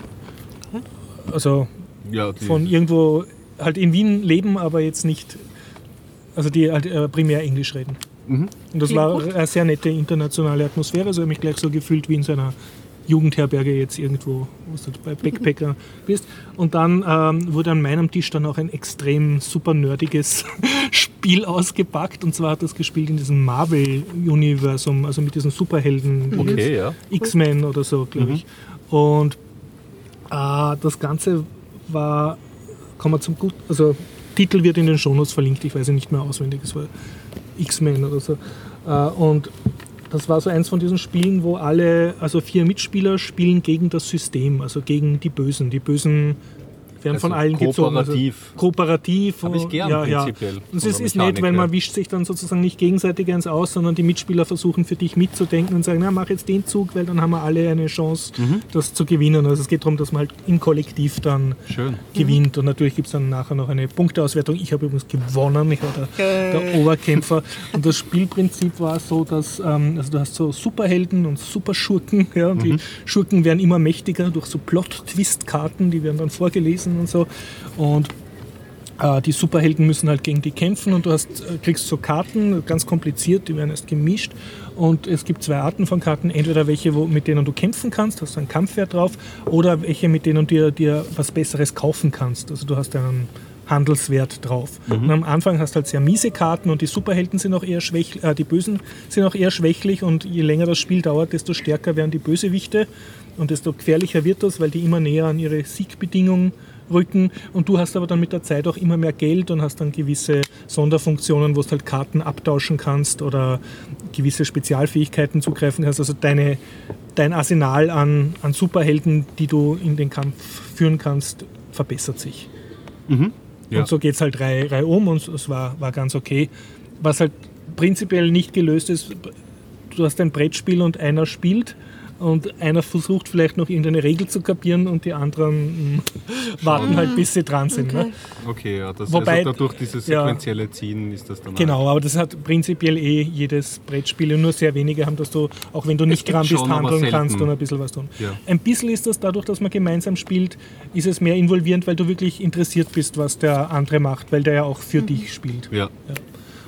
also ja, die von irgendwo halt in Wien leben, aber jetzt nicht, also die halt äh, primär Englisch reden. Mhm. Und das war eine sehr nette internationale Atmosphäre, also ich habe mich gleich so gefühlt wie in so einer Jugendherberge jetzt irgendwo, wo du bei Backpacker bist. Und dann ähm, wurde an meinem Tisch dann auch ein extrem super nerdiges Spiel ausgepackt und zwar hat das gespielt in diesem Marvel-Universum, also mit diesen Superhelden, okay, ja. X-Men oder so, glaube mhm. ich. Und äh, das Ganze war, kann man zum gut, also Titel wird in den Shownotes verlinkt, ich weiß ihn nicht mehr auswendig, es war X-Men oder so. Und das war so eins von diesen Spielen, wo alle, also vier Mitspieler spielen gegen das System, also gegen die Bösen. Die Bösen, ich werden also von allen kooperativ. gezogen. Kooperativ. Also, kooperativ. Habe ich gern ja, prinzipiell. Ja. Und es ist nett, weil man wischt sich dann sozusagen nicht gegenseitig eins aus, sondern die Mitspieler versuchen für dich mitzudenken und sagen, na, mach jetzt den Zug, weil dann haben wir alle eine Chance, mhm. das zu gewinnen. Also es geht darum, dass man halt im Kollektiv dann Schön. gewinnt. Mhm. Und natürlich gibt es dann nachher noch eine Punkteauswertung. Ich habe übrigens gewonnen. Ich war der, okay. der Oberkämpfer. Und das Spielprinzip war so, dass ähm, also du hast so Superhelden und Superschurken. Ja, und mhm. die Schurken werden immer mächtiger durch so Plot-Twist-Karten, die werden dann vorgelesen und so. Und äh, die Superhelden müssen halt gegen die kämpfen und du hast, äh, kriegst so Karten, ganz kompliziert, die werden erst gemischt. Und es gibt zwei Arten von Karten, entweder welche, wo, mit denen du kämpfen kannst, hast du einen Kampfwert drauf, oder welche, mit denen du dir, dir was Besseres kaufen kannst. Also du hast einen Handelswert drauf. Mhm. Und am Anfang hast du halt sehr miese Karten und die Superhelden sind auch eher schwächlich, äh, die Bösen sind auch eher schwächlich und je länger das Spiel dauert, desto stärker werden die Bösewichte und desto gefährlicher wird das, weil die immer näher an ihre Siegbedingungen rücken und du hast aber dann mit der Zeit auch immer mehr Geld und hast dann gewisse Sonderfunktionen, wo du halt Karten abtauschen kannst oder gewisse Spezialfähigkeiten zugreifen kannst. Also deine, dein Arsenal an, an Superhelden, die du in den Kampf führen kannst, verbessert sich. Mhm. Ja. Und so geht es halt rei, rei um und es war, war ganz okay. Was halt prinzipiell nicht gelöst ist, du hast ein Brettspiel und einer spielt und einer versucht vielleicht noch irgendeine Regel zu kapieren und die anderen mh, warten halt, bis sie dran sind. Okay, ne? Okay, ja, das, wobei, also dadurch dieses sequenzielle ja, Ziehen ist das dann genau, halt. Aber das hat prinzipiell eh jedes Brettspiel und nur sehr wenige haben, dass du, auch wenn du nicht dran bist, handeln kannst und ein bisschen was tun. Ja. Ein bisschen ist das, dadurch, dass man gemeinsam spielt, ist es mehr involvierend, weil du wirklich interessiert bist, was der andere macht, weil der ja auch für mhm. dich spielt. Ja. Ja.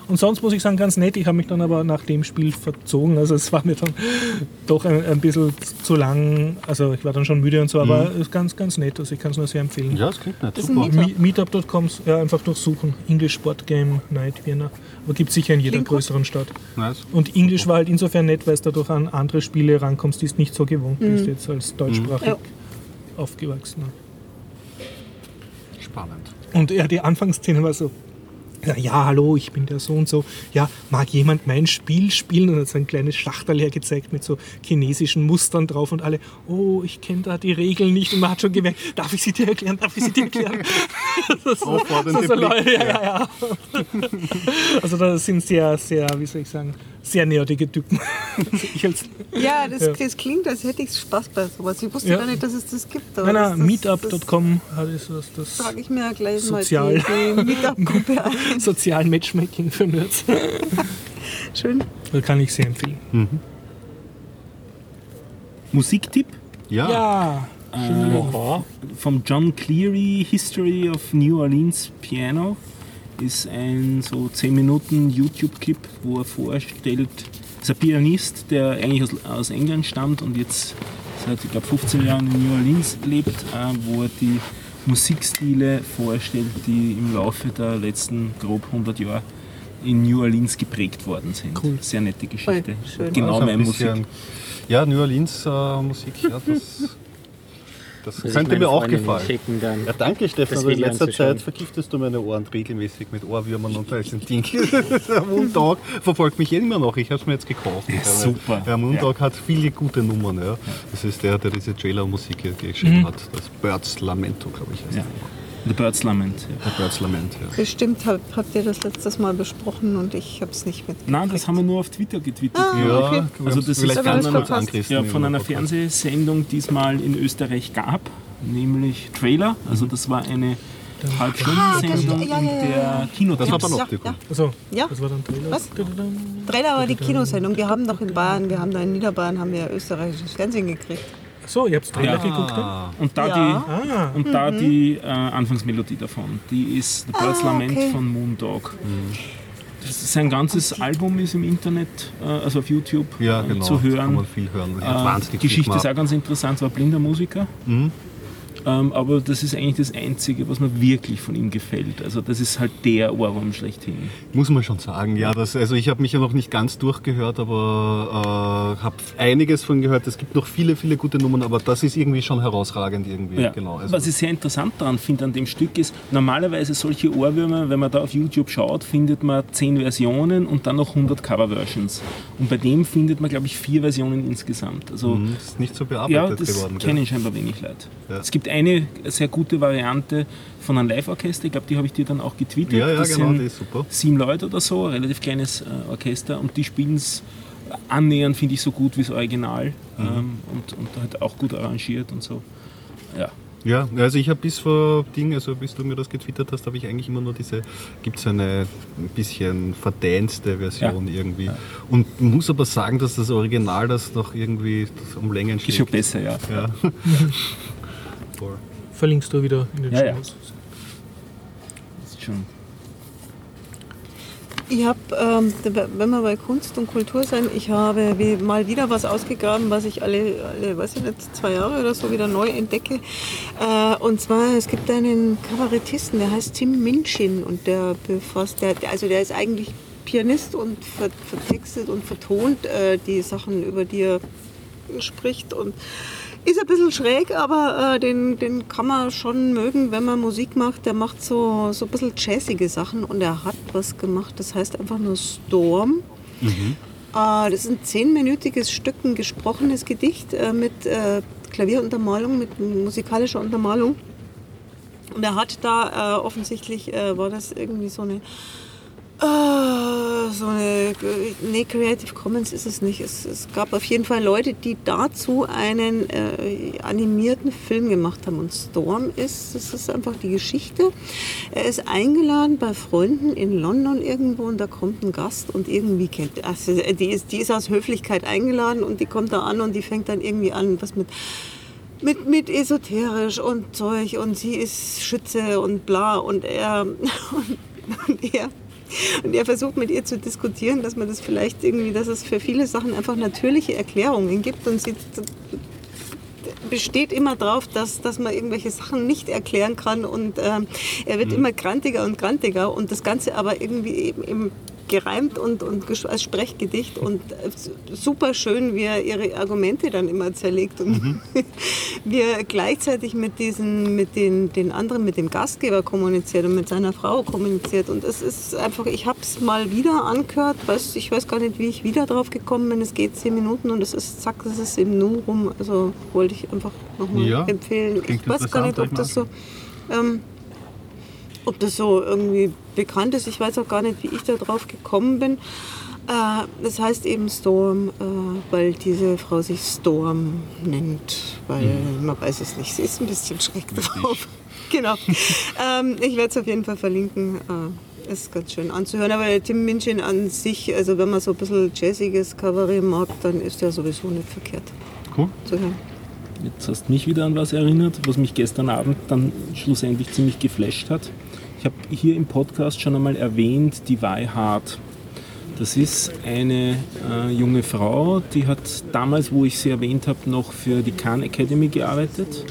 Und sonst muss ich sagen, ganz nett. Ich habe mich dann aber nach dem Spiel verzogen. Also es war mir dann doch ein, ein bisschen zu lang. Also ich war dann schon müde und so, aber es mhm. ist ganz, ganz nett. Also ich kann es nur sehr empfehlen. Ja, es klingt nett. Das super. Meetup. Meetup Punkt com, ja, einfach durchsuchen. English Sport Game Night Vienna. Aber gibt es sicher in jeder klingt größeren gut. Stadt. Nice. Und Englisch war halt insofern nett, weil es dadurch an andere Spiele rankommst, die es nicht so gewohnt mhm. bist, jetzt als deutschsprachig mhm. ja. aufgewachsener. Spannend. Und ja, die Anfangsszene war so, ja, hallo, ich bin der so und so. Ja, mag jemand mein Spiel spielen? Und hat so ein kleines Schachterl hergezeigt mit so chinesischen Mustern drauf und alle, oh, ich kenne da die Regeln nicht. Und man hat schon gemerkt, darf ich sie dir erklären? Darf ich sie dir erklären? Das so, so, so Leute, ja, ja, ja. Also das sind sehr, sehr, wie soll ich sagen, sehr nerdige Typen. Ja, das, ja, das klingt, als hätte ich Spaß bei sowas. Ich wusste ja gar nicht, dass es das gibt. Nein, nein, Meetup Punkt com hat es das. das, das trage ich mir ja gleich sozial, mal die, die Meetup-Gruppe ein. Sozial Matchmaking für Nerds. Schön. Das kann ich sehr empfehlen. Mhm. Musiktipp? Ja. ja. Äh, vom John Cleary, History of New Orleans Piano. Ist ein so zehn Minuten YouTube-Clip, wo er vorstellt, ist ein Pianist, der eigentlich aus, aus England stammt und jetzt seit, ich glaube, fünfzehn Jahren in New Orleans lebt, äh, wo er die Musikstile vorstellt, die im Laufe der letzten grob hundert Jahre in New Orleans geprägt worden sind. Cool. Sehr nette Geschichte. Schön. Genau, also meine Musik. Ja, New Orleans äh, Musik, ja, das... Das muss könnte mir auch Freundin gefallen. Dann ja, danke, Stefan. Also in letzter Zeit vergiftest du meine Ohren regelmäßig mit Ohrwürmern und solchen Dingen. Der Montag verfolgt mich eh immer noch. Ich habe es mir jetzt gekauft. Ja, super. Der Montag ja. hat viele gute Nummern. Ja. Das ist der, der diese Trailer-Musik geschrieben mhm. hat. Das Birds Lamento, glaube ich, heißt ja. The Birds Lament. Ja. The Birds Lament, ja. Bestimmt hab, habt ihr das letztes Mal besprochen und ich habe es nicht mitgekriegt. Nein, das haben wir nur auf Twitter getwittert. Ah, ja, okay. Also das vielleicht ist kann man noch angriffen. Ja, von einer Fernsehsendung, die es mal in Österreich gab, nämlich Trailer. Also das war eine Halbstundensendung, ah, ja, ja, ja, in der Kinotipps. Das war dann Optikum. Ja. Achso, ja. Das war dann Trailer. Was? Trailer war die Kinosendung. Wir haben doch in Bayern, wir haben da in Niederbayern, haben wir österreichisches Fernsehen gekriegt. So, ich hab's Trailer ja. geguckt. Dann. Und da ja. die, ah. und da mhm. die äh, Anfangsmelodie davon, die ist The Birds ah, Lament okay. von Moondog. Mhm. Sein ganzes okay. Album ist im Internet, äh, also auf YouTube ja, genau. zu hören. Kann man viel hören. Die äh, Geschichte ist auch ganz interessant, es war ein blinder Musiker. Mhm. Ähm, aber das ist eigentlich das Einzige, was mir wirklich von ihm gefällt. Also das ist halt der Ohrwurm schlechthin. Muss man schon sagen, ja. Das, also ich habe mich ja noch nicht ganz durchgehört, aber äh, habe einiges von gehört. Es gibt noch viele, viele gute Nummern, aber das ist irgendwie schon herausragend irgendwie. Ja. Genau, also was ich sehr interessant daran finde an dem Stück ist, normalerweise solche Ohrwürmer, wenn man da auf YouTube schaut, findet man zehn Versionen und dann noch hundert Cover-Versions. Und bei dem findet man, glaube ich, vier Versionen insgesamt. Also, mhm, das ist nicht so bearbeitet ja, das geworden. Das kennen scheinbar wenig Leute. Ja. Es gibt eine sehr gute Variante von einem Live-Orchester, ich glaube, die habe ich dir dann auch getweetet. Ja, ja, das genau, die ist super. Sieben Leute oder so, ein relativ kleines äh, Orchester, und die spielen es annähernd, finde ich, so gut wie das Original, mhm. ähm, und, und halt auch gut arrangiert und so. Ja. Ja, also ich habe bis vor Ding, also bis du mir das getwittert hast, habe ich eigentlich immer nur diese, gibt es eine ein bisschen verdanste Version, ja, irgendwie. Ja. Und muss aber sagen, dass das Original das noch irgendwie das um Längen schlägt. Ist schon besser, ja. ja. Verlinkst du wieder in den ja, Show Notes. Ja. Ich habe, ähm, wenn wir bei Kunst und Kultur sind, ich habe mal wieder was ausgegraben, was ich alle, alle weiß ich nicht, zwei Jahre oder so wieder neu entdecke. Äh, und zwar, es gibt einen Kabarettisten, der heißt Tim Minchin, und der befasst, der, also der ist eigentlich Pianist und ver, vertextet und vertont äh, die Sachen, über die er spricht, und ist ein bisschen schräg, aber äh, den, den kann man schon mögen, wenn man Musik macht. Der macht so, so ein bisschen jazzige Sachen, und er hat was gemacht, das heißt einfach nur Storm. Mhm. Äh, das ist ein zehnminütiges Stück, ein gesprochenes Gedicht äh, mit äh, Klavieruntermalung, mit musikalischer Untermalung. Und er hat da äh, offensichtlich, äh, war das irgendwie so eine... So eine, nee, Creative Commons ist es nicht. Es, es gab auf jeden Fall Leute, die dazu einen äh, animierten Film gemacht haben. Und Storm ist, das ist einfach die Geschichte. Er ist eingeladen bei Freunden in London irgendwo, und da kommt ein Gast, und irgendwie kennt, also die ist, die ist aus Höflichkeit eingeladen, und die kommt da an, und die fängt dann irgendwie an, was mit... Mit, mit esoterisch und Zeug, und sie ist Schütze und bla, und er... Und, und er Und er versucht mit ihr zu diskutieren, dass man das vielleicht irgendwie, dass es für viele Sachen einfach natürliche Erklärungen gibt, und sie besteht immer drauf, dass, dass man irgendwelche Sachen nicht erklären kann, und äh, er wird mhm. immer grantiger und grantiger, und das Ganze aber irgendwie eben, eben gereimt und, und als Sprechgedicht, und super schön, wie er ihre Argumente dann immer zerlegt, und mhm. wie er gleichzeitig mit diesen, mit den, den anderen, mit dem Gastgeber kommuniziert und mit seiner Frau kommuniziert, und es ist einfach, ich habe es mal wieder angehört, weiß, ich weiß gar nicht, wie ich wieder drauf gekommen bin, es geht zehn Minuten und es ist, zack, es ist im Nu rum, also wollte ich einfach nochmal ja, empfehlen. Ich weiß gar nicht, ob das so... Ähm, ob das so irgendwie bekannt ist. Ich weiß auch gar nicht, wie ich da drauf gekommen bin. Äh, das heißt eben Storm, äh, weil diese Frau sich Storm nennt, weil mhm. man weiß es nicht. Sie ist ein bisschen schräg drauf. Genau. ähm, ich werde es auf jeden Fall verlinken. Äh, ist ganz schön anzuhören. Aber der Tim Minchin an sich, also wenn man so ein bisschen jazziges Kabarett mag, dann ist der sowieso nicht verkehrt cool. zu hören. Jetzt hast du mich wieder an was erinnert, was mich gestern Abend dann schlussendlich ziemlich geflasht hat. Ich habe hier im Podcast schon einmal erwähnt, die Vi Hart. Das ist eine äh, junge Frau, die hat damals, wo ich sie erwähnt habe, noch für die Khan Academy gearbeitet.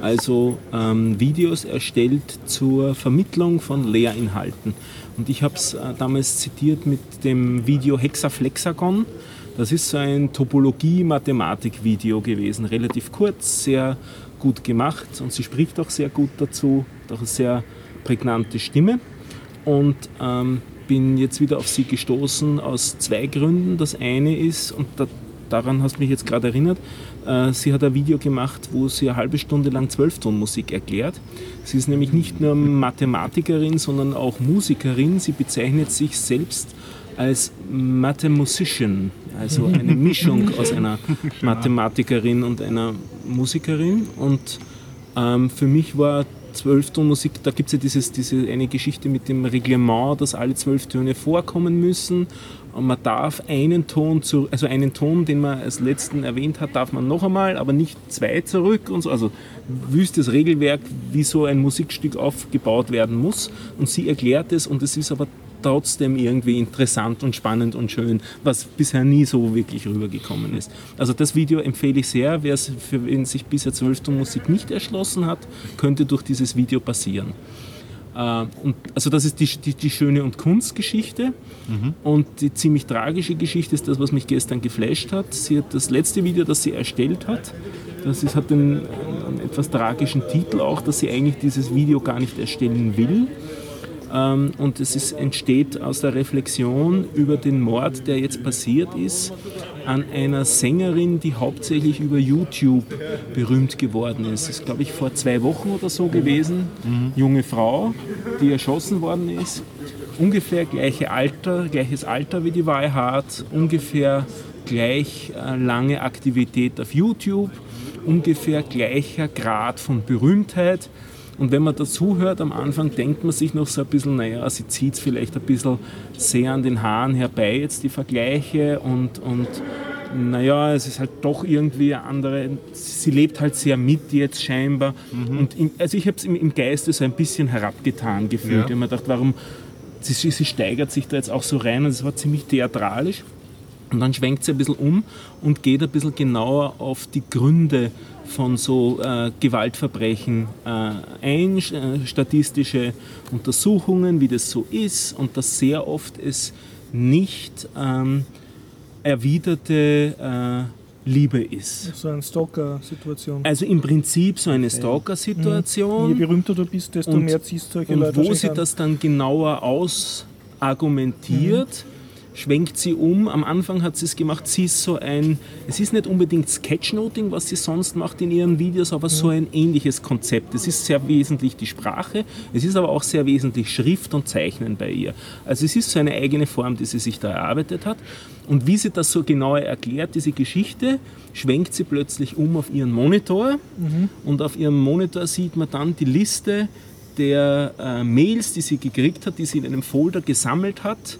Also ähm, Videos erstellt zur Vermittlung von Lehrinhalten. Und ich habe es äh, damals zitiert mit dem Video Hexaflexagon. Das ist so ein Topologie-Mathematik-Video gewesen. Relativ kurz, sehr gut gemacht, und sie spricht auch sehr gut dazu. Doch eine sehr prägnante Stimme, und ähm, bin jetzt wieder auf sie gestoßen aus zwei Gründen. Das eine ist, und da, daran hast du mich jetzt gerade erinnert, äh, sie hat ein Video gemacht, wo sie eine halbe Stunde lang Zwölftonmusik erklärt. Sie ist nämlich nicht nur Mathematikerin, sondern auch Musikerin. Sie bezeichnet sich selbst als Mathemusician, also eine Mischung aus einer Mathematikerin und einer Musikerin. Und ähm, für mich war Zwölftonmusik, da gibt es ja dieses, diese eine Geschichte mit dem Reglement, dass alle zwölf Töne vorkommen müssen, und man darf einen Ton, zu, also einen Ton, den man als letzten erwähnt hat, darf man noch einmal, aber nicht zwei zurück und so. Also wüstes Regelwerk, wie so ein Musikstück aufgebaut werden muss, und sie erklärt es, und es ist aber trotzdem irgendwie interessant und spannend und schön, was bisher nie so wirklich rübergekommen ist. Also das Video empfehle ich sehr, wer es, für wen sich bisher Zwölftonmusik nicht erschlossen hat, könnte durch dieses Video passieren. Äh, und, also das ist die, die, die schöne und Kunstgeschichte, mhm. und die ziemlich tragische Geschichte ist das, was mich gestern geflasht hat. Sie hat das letzte Video, das sie erstellt hat, das ist, hat den, einen etwas tragischen Titel auch, dass sie eigentlich dieses Video gar nicht erstellen will, ähm, und es ist, entsteht aus der Reflexion über den Mord, der jetzt passiert ist, an einer Sängerin, die hauptsächlich über YouTube berühmt geworden ist. Das ist, glaube ich, vor zwei Wochen oder so gewesen. Mhm. Junge Frau, die erschossen worden ist. Ungefähr gleiche Alter, gleiches Alter wie die Weihart, ungefähr gleich äh, lange Aktivität auf YouTube, ungefähr gleicher Grad von Berühmtheit. Und wenn man dazu hört, am Anfang denkt man sich noch so ein bisschen, naja, sie zieht es vielleicht ein bisschen sehr an den Haaren herbei, jetzt die Vergleiche und, und naja, es ist halt doch irgendwie eine andere, sie lebt halt sehr mit jetzt scheinbar. Mhm. Und in, also ich habe es im, im Geiste so ein bisschen herabgetan gefühlt. Ja. Ich habe mir gedacht, warum, sie, sie steigert sich da jetzt auch so rein, und es war ziemlich theatralisch. Und dann schwenkt sie ein bisschen um und geht ein bisschen genauer auf die Gründe von so äh, Gewaltverbrechen äh, ein, äh, statistische Untersuchungen, wie das so ist und dass sehr oft es nicht ähm, erwiderte äh, Liebe ist. So eine Stalker-Situation. Also im Prinzip so eine Stalker-Situation. Mhm. Je berühmter du bist, desto und, mehr ziehst du solche und Leute. Und wo sie das dann genauer ausargumentiert, mhm. schwenkt sie um. Am Anfang hat sie es gemacht, sie ist so ein, es ist nicht unbedingt Sketchnoting, was sie sonst macht in ihren Videos, aber so ein ähnliches Konzept. Es ist sehr wesentlich die Sprache, es ist aber auch sehr wesentlich Schrift und Zeichnen bei ihr. Also es ist so eine eigene Form, die sie sich da erarbeitet hat. Und wie sie das so genauer erklärt, diese Geschichte, schwenkt sie plötzlich um auf ihren Monitor. Mhm. Und auf ihrem Monitor sieht man dann die Liste der äh, Mails, die sie gekriegt hat, die sie in einem Folder gesammelt hat.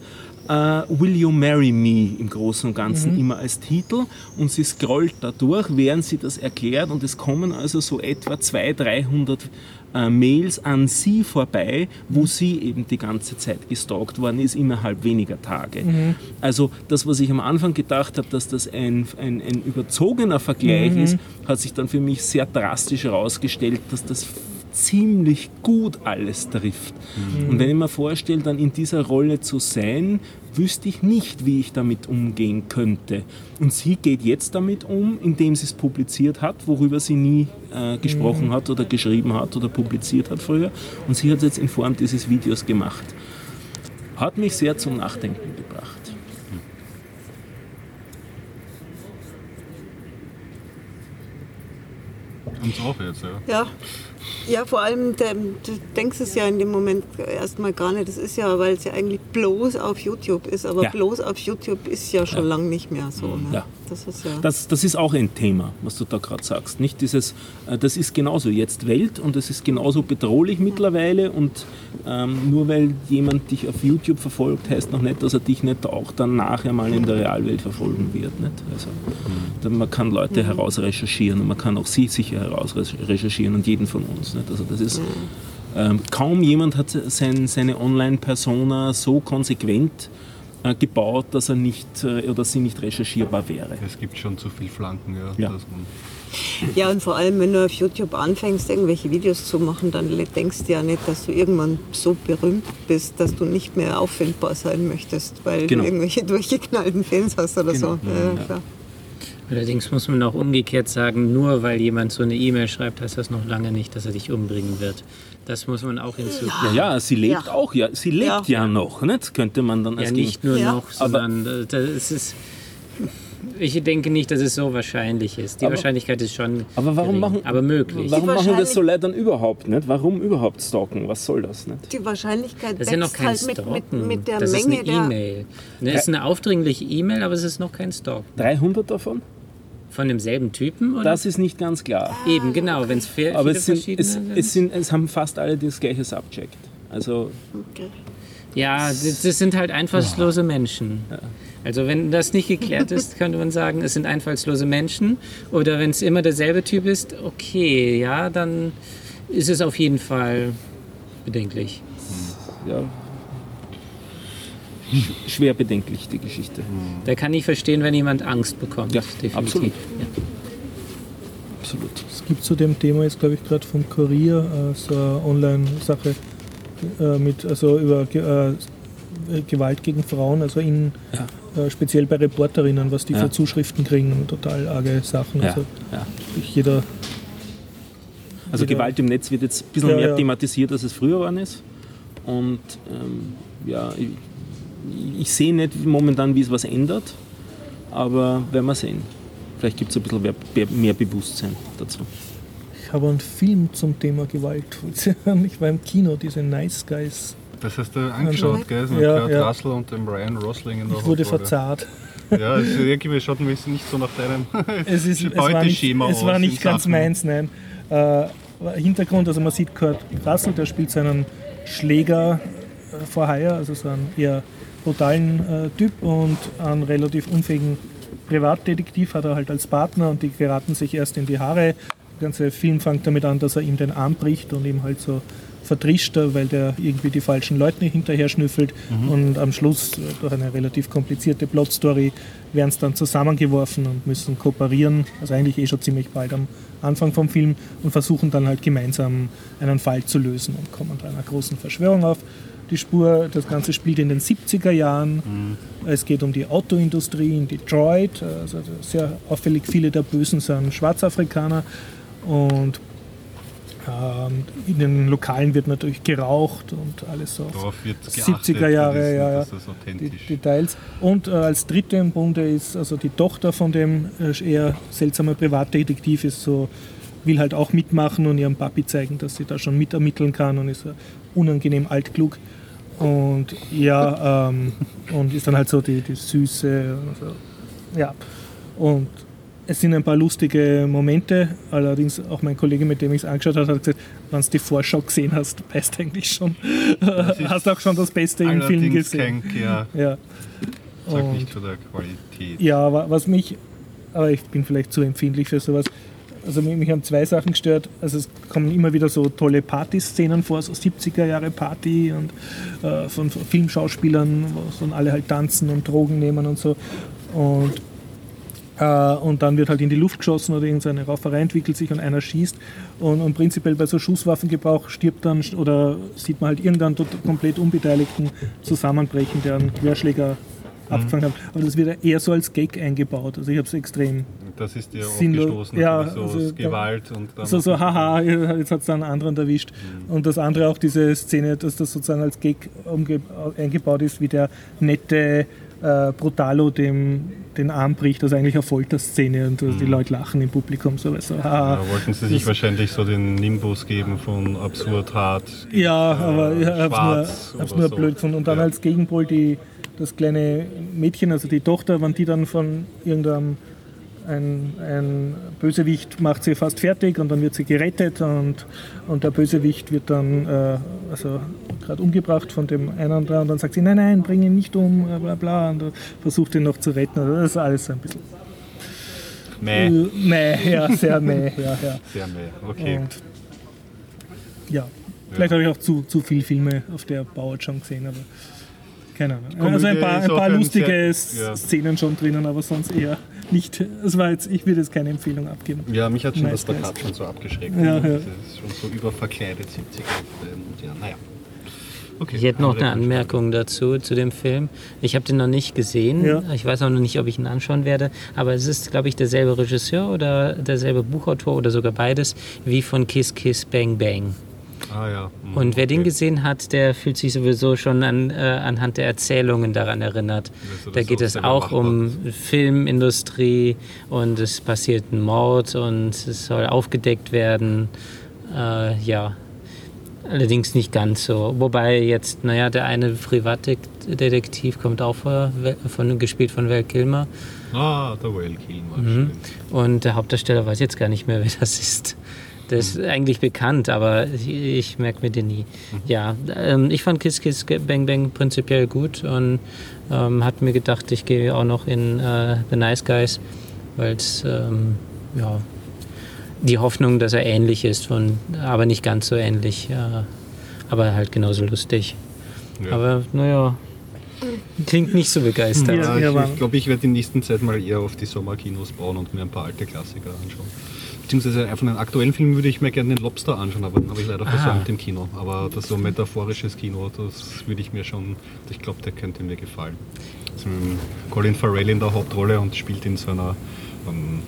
Uh, Will You Marry Me im Großen und Ganzen mhm. immer als Titel, und sie scrollt da durch, während sie das erklärt, und es kommen also so etwa zweihundert, dreihundert uh, Mails an sie vorbei, wo sie eben die ganze Zeit gestalkt worden ist, innerhalb weniger Tage. Mhm. Also das, was ich am Anfang gedacht habe, dass das ein, ein, ein überzogener Vergleich mhm. ist, hat sich dann für mich sehr drastisch herausgestellt, dass das ziemlich gut alles trifft. Mhm. Und wenn ich mir vorstelle, dann in dieser Rolle zu sein, wüsste ich nicht, wie ich damit umgehen könnte. Und sie geht jetzt damit um, indem sie es publiziert hat, worüber sie nie äh, gesprochen mhm. hat oder geschrieben hat oder publiziert hat früher. Und sie hat es jetzt in Form dieses Videos gemacht. Hat mich sehr zum Nachdenken gebracht. Uns auch jetzt, ja. Ja. Ja, vor allem, der, du denkst es ja in dem Moment erstmal gar nicht. Das ist ja, weil es ja eigentlich bloß auf YouTube ist. Aber ja. bloß auf YouTube ist ja schon ja. lange nicht mehr so. Ne? Ja. Das ist ja das, das ist auch ein Thema, was du da gerade sagst. Nicht? Dieses, das ist genauso jetzt Welt und es ist genauso bedrohlich mittlerweile. Und ähm, nur weil jemand dich auf YouTube verfolgt, heißt noch nicht, dass er dich nicht auch dann nachher mal in der Realwelt verfolgen wird. Nicht? Also, man kann Leute mhm. herausrecherchieren und man kann auch sie sicher herausrecherchieren und jeden von uns. Nicht? Also das ist, ähm, kaum jemand hat sein, seine Online-Persona so konsequent äh, gebaut, dass er nicht äh, oder sie nicht recherchierbar wäre. Es gibt schon zu viele Flanken. Ja, ja. Dass man ja, und vor allem, wenn du auf YouTube anfängst, irgendwelche Videos zu machen, dann denkst du ja nicht, dass du irgendwann so berühmt bist, dass du nicht mehr auffindbar sein möchtest, weil genau. du irgendwelche durchgeknallten Fans hast oder genau. so. Ja, ja. Klar. Allerdings muss man auch umgekehrt sagen, nur weil jemand so eine E-Mail schreibt, heißt das noch lange nicht, dass er dich umbringen wird. Das muss man auch hinzufügen. Ja, ja, sie lebt ja. auch, ja, sie lebt ja, ja noch, nicht? Könnte man dann als ja, nicht nur ja. noch, sondern aber das ist, ich denke nicht, dass es so wahrscheinlich ist. Die aber, Wahrscheinlichkeit ist schon aber warum gering, machen, aber möglich. Warum machen das so Leute dann überhaupt nicht? Warum überhaupt stalken? Was soll das nicht? Die Wahrscheinlichkeit das ist ja noch kein halt Stalken. Mit, mit, mit der das Menge ist eine E-Mail. Es ist eine aufdringliche E-Mail, aber es ist noch kein Stalken. dreihundert davon? Von demselben Typen? Oder? Das ist nicht ganz klar. Eben, genau. Wenn's viel, Aber es, sind, es, sind. Es, sind, es haben fast alle das gleiche Subject. Also okay. Ja, das, das sind halt einfallslose Menschen. Ja. Also wenn das nicht geklärt ist, könnte man sagen, es sind einfallslose Menschen. Oder wenn es immer derselbe Typ ist, okay, ja, dann ist es auf jeden Fall bedenklich. Ja. Schwer bedenklich, die Geschichte. Da kann ich verstehen, wenn jemand Angst bekommt. Ja, definitiv. Absolut. Ja. Absolut. Es gibt zu dem Thema jetzt, glaube ich, gerade vom Kurier äh, so eine Online-Sache äh, mit, also über äh, Gewalt gegen Frauen, also in, ja. äh, speziell bei Reporterinnen, was die ja. für Zuschriften kriegen, total arge Sachen. Ja. Also ja. Jeder, also jeder Gewalt im Netz wird jetzt ein bisschen ja, mehr ja. thematisiert, als es früher war. und ähm, ja, ich, ich sehe nicht momentan, wie es was ändert, aber werden wir sehen. Vielleicht gibt es ein bisschen mehr, mehr Bewusstsein dazu. Ich habe einen Film zum Thema Gewalt. Ich war im Kino, diese Nice Guys. Das hast du angeschaut, gell? Mit ja, Kurt ja. Russell und dem Ryan Rosling in der Ich wurde verzahrt. Ja, also irgendwie schaut ein bisschen nicht so nach deinem es ist, es war nicht, Schema es aus. Es war nicht ganz Sachen. meins, nein. Äh, Hintergrund, also man sieht Kurt Russell, der spielt seinen Schläger äh, vor Hire, also so einen eher brutalen äh, Typ und einen relativ unfähigen Privatdetektiv hat er halt als Partner und die geraten sich erst in die Haare. Der ganze Film fängt damit an, dass er ihm den Arm bricht und ihm halt so vertrischt, weil der irgendwie die falschen Leute hinterher schnüffelt mhm. und am Schluss durch eine relativ komplizierte Plotstory werden es dann zusammengeworfen und müssen kooperieren, also eigentlich eh schon ziemlich bald am Anfang vom Film und versuchen dann halt gemeinsam einen Fall zu lösen und kommen dann einer großen Verschwörung auf die Spur. Das Ganze spielt in den siebziger Jahren. Mhm. Es geht um die Autoindustrie in Detroit, also sehr auffällig viele der Bösen sind Schwarzafrikaner und in den Lokalen wird natürlich geraucht und alles so auf siebziger Jahre ja, ja, die Details. Und äh, als dritte im Bunde ist, also die Tochter von dem eher seltsamen Privatdetektiv ist so, will halt auch mitmachen und ihrem Papi zeigen, dass sie da schon mitermitteln kann und ist unangenehm altklug und ja, ähm, und ist dann halt so die, die Süße und so. Ja, und es sind ein paar lustige Momente, allerdings auch mein Kollege, mit dem ich es angeschaut habe, hat gesagt, wenn du die Vorschau gesehen hast, weißt eigentlich schon, hast auch schon das Beste im Film gesehen. Allerdings ja. ja. Sag nicht zu der Qualität. Ja, was mich, aber ich bin vielleicht zu empfindlich für sowas, also mich haben zwei Sachen gestört, also es kommen immer wieder so tolle Partyszenen vor, so siebziger-Jahre-Party und äh, von Filmschauspielern, wo so alle halt tanzen und Drogen nehmen und so und Uh, und dann wird halt in die Luft geschossen oder irgendeine Rauferei entwickelt sich und einer schießt und, und prinzipiell bei so Schusswaffengebrauch stirbt dann oder sieht man halt irgendeinen dort komplett Unbeteiligten zusammenbrechen, der einen Querschläger mhm. abgefangen hat. Aber das wird eher so als Gag eingebaut. Also ich habe es extrem Das ist dir aufgestoßen, ja, so also Gewalt. Und dann so, so haha, jetzt hat es einen anderen erwischt. Mhm. Und das andere auch diese Szene, dass das sozusagen als Gag umge- eingebaut ist, wie der nette Äh, Brutalo dem den Arm bricht, das ist eigentlich eine Folterszene und also die Leute lachen im Publikum. So, so, ah, ja, wollten sie sich wahrscheinlich so den Nimbus geben von absurd hart. Ja, äh, aber ich habe es nur, nur so. blöd gefunden. Und dann ja. als Gegenpol die, das kleine Mädchen, also die Tochter, wenn die dann von irgendeinem ein, ein Bösewicht macht sie fast fertig und dann wird sie gerettet und, und der Bösewicht wird dann äh, also gerade umgebracht von dem einen anderen und dann sagt sie, nein, nein, bring ihn nicht um, bla bla und versucht ihn noch zu retten. Also das ist alles ein bisschen meh. Äh, meh, ja, sehr meh. Ja, ja. Sehr meh, okay. Und, ja, vielleicht ja. habe ich auch zu, zu viele Filme auf der Bauart schon gesehen, aber keine Ahnung. Komödie also ein paar, ein paar lustige sehr, Szenen ja. schon drinnen, aber sonst eher nicht. Es war jetzt, ich würde jetzt keine Empfehlung abgeben. Ja, mich hat schon das Plakat schon so abgeschreckt. Ja, ja. Das ist schon so überverkleidet, siebziger. Ja, naja. Okay. Ich hätte noch eine Anmerkung dazu, zu dem Film. Ich habe den noch nicht gesehen. Ja. Ich weiß auch noch nicht, ob ich ihn anschauen werde. Aber es ist, glaube ich, derselbe Regisseur oder derselbe Buchautor oder sogar beides wie von Kiss Kiss Bang Bang. Ah, ja. mhm, und wer okay. den gesehen hat, der fühlt sich sowieso schon an, äh, anhand der Erzählungen daran erinnert. Also da geht es auch um hat. Filmindustrie und es passiert ein Mord und es soll aufgedeckt werden. Äh, ja, allerdings nicht ganz so. Wobei jetzt, naja, der eine Privatdetektiv kommt auch vor, von, gespielt von Val Kilmer. Ah, der Val Kilmer. Mhm. Und der Hauptdarsteller weiß jetzt gar nicht mehr, wer das ist. Der ist eigentlich bekannt, aber ich, ich merke mir den nie. Mhm. Ja, ähm, ich fand Kiss Kiss Bang Bang prinzipiell gut und ähm, hatte mir gedacht, ich gehe auch noch in äh, The Nice Guys, weil es ähm, ja, die Hoffnung, dass er ähnlich ist, von, aber nicht ganz so ähnlich, äh, aber halt genauso lustig. Ja. Aber naja, klingt nicht so begeistert. Ja, ich ich glaube, ich werde in nächster Zeit mal eher auf die Sommerkinos bauen und mir ein paar alte Klassiker anschauen. Beziehungsweise von einem aktuellen Film würde ich mir gerne den Lobster anschauen, aber den habe ich leider ah. versäumt im Kino. Aber das so metaphorisches Kino, das würde ich mir schon, ich glaube, der könnte mir gefallen. Also Colin Farrell in der Hauptrolle und spielt in so einer ähm,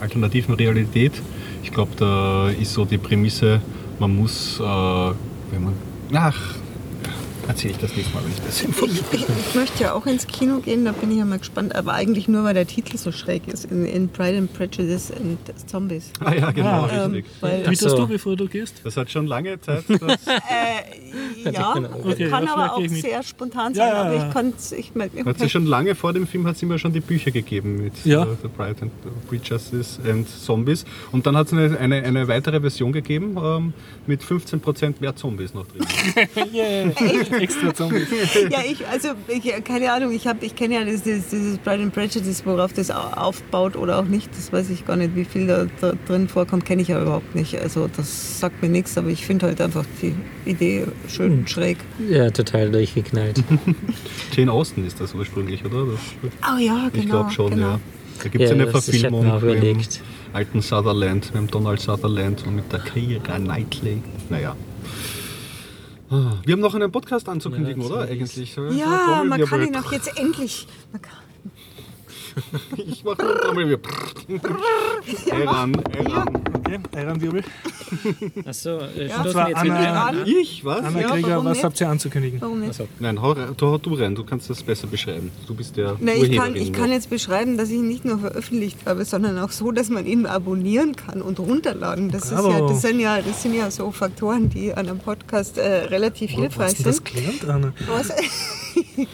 alternativen Realität. Ich glaube, da ist so die Prämisse, man muss, äh, wenn man, ach, erzähle ich das nächste Mal, wenn ich das informiert bin. Ich, ich möchte ja auch ins Kino gehen, da bin ich ja mal gespannt. Aber eigentlich nur, weil der Titel so schräg ist, in, in Pride and Prejudice and Zombies. Ah ja, genau, ja, richtig. Ähm, Tweetest so. Du, bevor du gehst? Das hat schon lange Zeit. äh, ja, okay, kann aber auch sehr mit. Spontan sein. Ja, aber ja. ich konnte ich, ich Hat sie schon lange vor dem Film, hat sie mir schon die Bücher gegeben mit ja. uh, The Pride and Prejudice and Zombies. Und dann hat es eine, eine, eine weitere Version gegeben, ähm, mit fünfzehn Prozent mehr Zombies noch drin. Yeah. Extra Zombies. Ja, ich, also, ich, keine Ahnung, ich, hab, ich kenne ja das, das, dieses Pride and Prejudice, worauf das aufbaut oder auch nicht, das weiß ich gar nicht, wie viel da, da drin vorkommt, kenne ich ja überhaupt nicht. Also das sagt mir nichts, aber ich finde halt einfach die Idee schön und schräg. Ja, total durchgeknallt. Jane Austen ist das ursprünglich, oder? Das, oh ja, genau. Ich glaube schon, genau. ja. Da gibt es ja, eine Verfilmung mit dem alten Sutherland, mit dem Donald Sutherland und mit der Keira Knightley. Naja. Wir haben noch einen Podcast anzukündigen, ja, oder? Eigentlich. Ja, ja man kann ihn auch jetzt endlich. Man kann. Ich mache einen Trommelwirbel. Eiran, Eiran. Okay, Eiran-Wirbel. Achso, äh, ja. stoßen jetzt Anna, Anna, Anna. Ich, was? Anna ja, Krieger, was nicht? Habt ihr anzukündigen? Warum nicht? Also, nein, hau, hau du rein, du kannst das besser beschreiben. Du bist der Nein, ich, kann, ich kann jetzt beschreiben, dass ich ihn nicht nur veröffentlicht habe, sondern auch so, dass man ihn abonnieren kann und runterladen. Das, ist ja, das, sind, ja, das sind ja so Faktoren, die an einem Podcast äh, relativ oh, hilfreich sind. Was ist das gelernt, Anna? Was?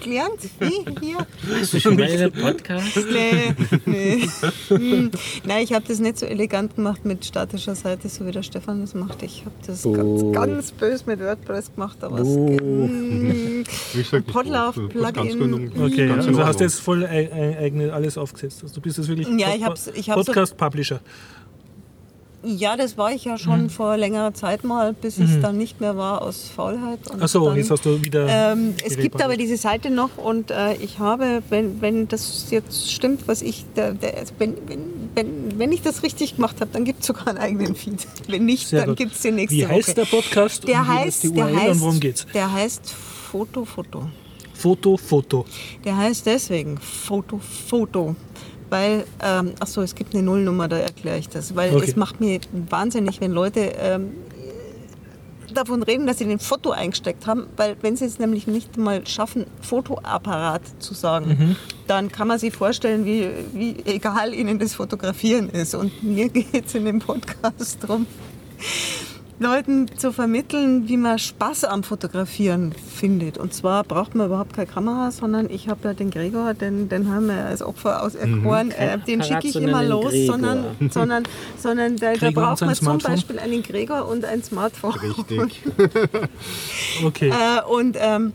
Gelernt? Wie? Hier? Hast du schon mal einen Podcast? Nee, nee. Hm. Nein, ich habe das nicht so elegant gemacht mit statischer Seite, so wie der Stefan das macht. Ich habe das oh. ganz, ganz böse mit WordPress gemacht, aber es oh. geht. Podlove-Plugin. Okay, ja. Also hast du jetzt voll eigene alles aufgesetzt. Also du bist jetzt wirklich ja, Podcast-Publisher. Ja, das war ich ja schon mhm. vor längerer Zeit mal, bis mhm. es dann nicht mehr war aus Faulheit. Und Ach so, dann, jetzt hast du wieder... Ähm, es gibt Repartiz. aber diese Seite noch und äh, ich habe, wenn, wenn das jetzt stimmt, was ich, der, der, wenn, wenn, wenn ich das richtig gemacht habe, dann gibt es sogar einen eigenen Feed. Wenn nicht, Sehr dann gibt es den nächsten. Wie heißt Woche. der Podcast der und wie heißt, ist die U R L heißt, und worum geht's? Der heißt Foto, Foto. Foto, Foto. Der heißt deswegen Foto, Foto. Weil, ähm, ach so, es gibt eine Nullnummer, da erkläre ich das. Weil okay. es macht mir wahnsinnig, wenn Leute ähm, davon reden, dass sie den Foto eingesteckt haben. Weil wenn sie es nämlich nicht mal schaffen, Fotoapparat zu sagen, mhm. dann kann man sich vorstellen, wie, wie egal ihnen das Fotografieren ist. Und mir geht es in dem Podcast darum, Leuten zu vermitteln, wie man Spaß am Fotografieren findet. Und zwar braucht man überhaupt keine Kamera, sondern ich habe ja den Gregor, den, den haben wir als Opfer auserkoren, mhm. äh, den schicke ich immer los, Gregor. sondern, sondern, sondern da, da braucht man zum Beispiel einen Gregor und ein Smartphone. Richtig. okay. Äh, und ähm,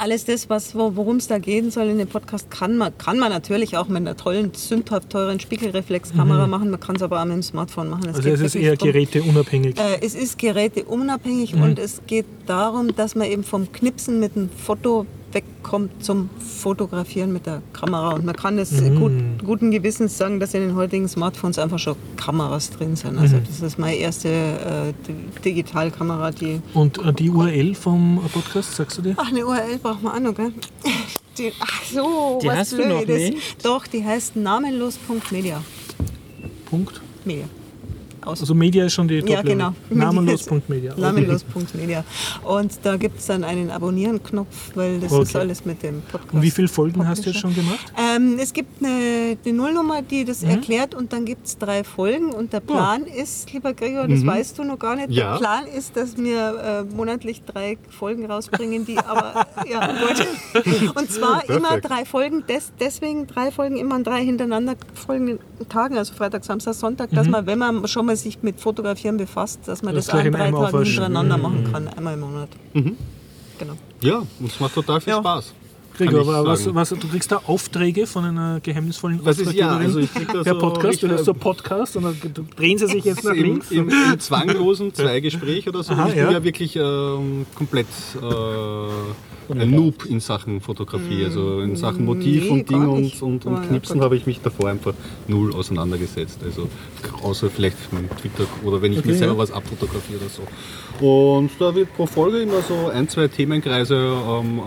alles das, was, worum es da gehen soll in dem Podcast, kann man, kann man natürlich auch mit einer tollen, sündhaft teuren Spiegelreflexkamera mhm. machen. Man kann es aber auch mit dem Smartphone machen. Es also es ist eher drum. geräteunabhängig. Äh, es ist geräteunabhängig mhm. und es geht darum, dass man eben vom Knipsen mit dem Foto wegkommt zum Fotografieren mit der Kamera. Und man kann es mhm. gut, guten Gewissens sagen, dass in den heutigen Smartphones einfach schon Kameras drin sind. Also mhm. das ist meine erste äh, Digitalkamera, die... Und äh, die U R L vom Podcast, sagst du dir? Ach, eine U R L braucht man auch noch, gell? Die, ach so, die was hast du noch nicht? Doch, die heißt namenlos.media. Punkt? Media. Aus. Also Media ist schon die Top-Level. Ja, genau. Namenlos.media. Namenlos.media. Und da gibt es dann einen Abonnieren-Knopf, weil das okay. ist alles mit dem Podcast. Und wie viele Folgen Podcast hast du jetzt schon gemacht? Ähm, es gibt eine, eine Nullnummer, die das mhm. erklärt und dann gibt es drei Folgen. Und der Plan ja. ist, lieber Gregor, das mhm. weißt du noch gar nicht, ja. der Plan ist, dass wir äh, monatlich drei Folgen rausbringen, die aber, ja, gut. Und zwar Perfekt. immer drei Folgen, des, deswegen drei Folgen immer an drei hintereinander folgenden Tagen, also Freitag, Samstag, Sonntag, mhm. dass man, wenn man schon mal sich mit Fotografieren befasst, dass man das, das an drei Tagen hintereinander mhm. machen kann, einmal im Monat. Mhm. Genau. Ja, und es macht total viel ja. Spaß. Gregor, aber was, was, du kriegst da Aufträge von einer geheimnisvollen Auftraggeberin. Ja, also ich krieg da so, Podcast, du hast so Podcast und dann drehen sie sich jetzt nach links. Im, im, im zwanglosen Zweigespräch oder so. Aha, ich ja. bin ja wirklich ähm, komplett... Äh, ein Noob in Sachen Fotografie, also in Sachen Motiv nee, und Ding und, und, und Knipsen oh, ja, habe ich mich davor einfach null auseinandergesetzt. Also außer vielleicht mit Twitter oder wenn ich okay, mir selber ja. was abfotografiere oder so. Und da wird pro Folge immer so ein, zwei Themenkreise ähm,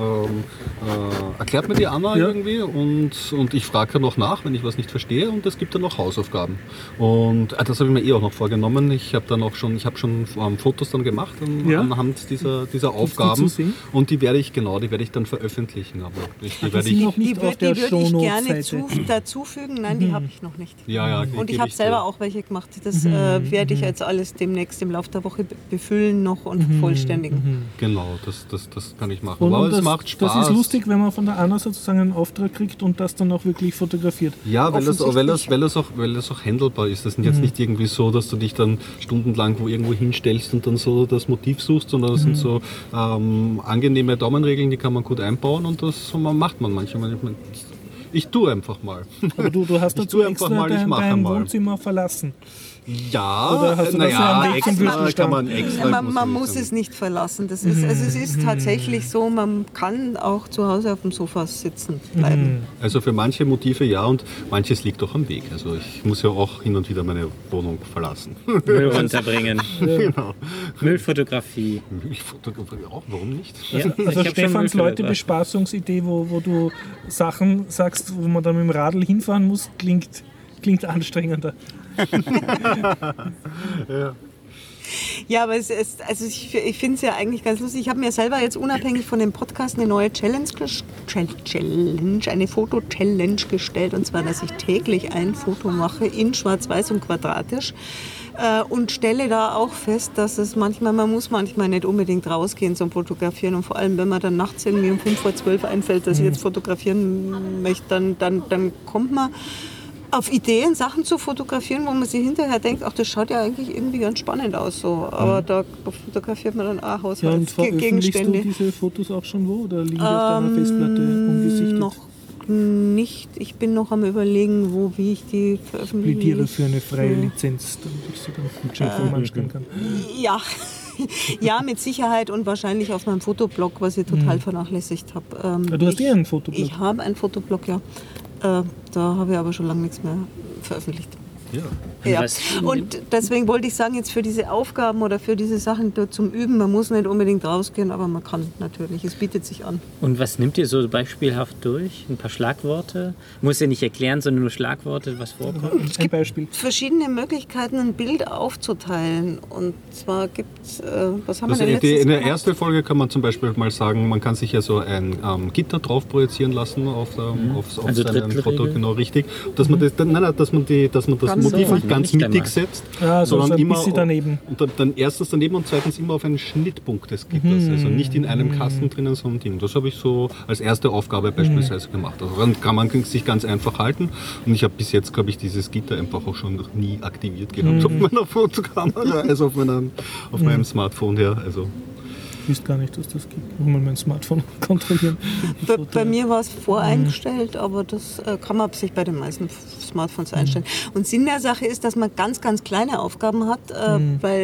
äh, erklärt mir die Anna ja. irgendwie und, und ich frage dann noch nach, wenn ich was nicht verstehe und es gibt dann noch Hausaufgaben. Und äh, das habe ich mir eh auch noch vorgenommen. Ich habe dann auch schon, ich habe schon ähm, Fotos dann gemacht an, ja. anhand dieser, dieser Aufgaben die und die werde ich genau, die werde ich dann veröffentlichen. Aber ich, die werde ich noch nicht auf der Shownote-Seite. Die würde ich gerne zu, dazufügen. Nein, die habe ich noch nicht. Ja, ja, und ich habe selber dir. auch welche gemacht. Das mhm, äh, werde ich jetzt alles demnächst im Laufe der Woche befüllen noch und mhm, vollständigen. Genau, das, das, das kann ich machen. Und aber das, es macht Spaß. Das ist lustig, wenn man von der Anna sozusagen einen Auftrag kriegt und das dann auch wirklich fotografiert. Ja, weil das, weil das, weil das auch, weil das auch handelbar ist. Das ist jetzt mhm. nicht irgendwie so, dass du dich dann stundenlang wo irgendwo hinstellst und dann so das Motiv suchst, sondern das mhm. sind so ähm, angenehme Daumenregeln, die kann man gut einbauen und das macht man manchmal. Ich tue einfach mal. Aber du, du hast dazu extra mal, dein, dein Wohnzimmer verlassen. Ja, Oder hast du naja, extra kann man extra. Man, man muss es nicht verlassen. Das ist, also es ist tatsächlich so, man kann auch zu Hause auf dem Sofa sitzen bleiben. Also für manche Motive ja und manches liegt auch am Weg. Also ich muss ja auch hin und wieder meine Wohnung verlassen. Müll runterbringen. Genau. Müllfotografie. Ich fotografiere auch, warum nicht? Ja, also also Stefans Leute-Bespaßungsidee, wo, wo du Sachen sagst, wo man dann mit dem Radl hinfahren muss, klingt, klingt anstrengender. ja. ja, aber es ist, also ich, ich finde es ja eigentlich ganz lustig. Ich habe mir selber jetzt unabhängig von dem Podcast eine neue Challenge, Challenge eine Foto-Challenge gestellt. Und zwar, dass ich täglich ein Foto mache in schwarz-weiß und quadratisch. Äh, und stelle da auch fest, dass es manchmal, man muss manchmal nicht unbedingt rausgehen zum Fotografieren. Und vor allem, wenn man dann nachts irgendwie um fünf vor zwölf einfällt, dass ich jetzt fotografieren möchte, dann, dann, dann kommt man auf Ideen, Sachen zu fotografieren, wo man sich hinterher denkt, ach, das schaut ja eigentlich irgendwie ganz spannend aus. So. Aber mhm. da fotografiert man dann auch Haushaltsgegenstände. Ja, und veröffentlichst du diese Fotos auch schon wo? Oder liegen die ähm, auf deiner Festplatte ungesichtet? Noch nicht. Ich bin noch am Überlegen, wo, wie ich die veröffentliche. Ich plädiere für eine freie Lizenz, damit ich sie dann gut äh, anstellen kann. Ja. Ja, mit Sicherheit und wahrscheinlich auf meinem Fotoblog, was ich total mhm. vernachlässigt habe. Ähm, ja, du hast ja einen Fotoblog. Ich habe einen Fotoblog, ja. Da habe ich aber schon lange nichts mehr veröffentlicht. Ja. ja. Und deswegen wollte ich sagen, jetzt für diese Aufgaben oder für diese Sachen dort zum Üben, man muss nicht unbedingt rausgehen, aber man kann natürlich, es bietet sich an. Und was nimmt ihr so beispielhaft durch? Ein paar Schlagworte? Muss ja nicht erklären, sondern nur Schlagworte, was vorkommt. Es gibt Beispiel. verschiedene Möglichkeiten, ein Bild aufzuteilen. Und zwar gibt es, äh, was haben das wir denn letztens? In der ersten Folge kann man zum Beispiel mal sagen, man kann sich ja so ein ähm, Gitter drauf projizieren lassen auf, ähm, mhm. auf, auf also seinem Foto, genau richtig. Dass man das, nein, nein, dass man, die, dass man das kann Motiv so, nicht ganz nicht mittig setzt, ja, so sondern immer daneben. Und dann, dann erstens daneben und zweitens immer auf einen Schnittpunkt des Gitters. Mhm. Also nicht in einem Kasten drinnen, sondern Ding. Das habe ich so als erste Aufgabe beispielsweise mhm. gemacht. Also dann kann man sich ganz einfach halten. Und ich habe bis jetzt, glaube ich, dieses Gitter einfach auch schon noch nie aktiviert gehabt mhm. auf meiner Fotokamera, also auf, meinem, auf mhm. meinem Smartphone her. Also. Ich wüsste gar nicht, dass das gibt. Muss man mein Smartphone kontrollieren. Bei, bei mir war es voreingestellt, aber das äh, kann man sich bei den meisten Smartphones einstellen. Und Sinn der Sache ist, dass man ganz, ganz kleine Aufgaben hat, äh, weil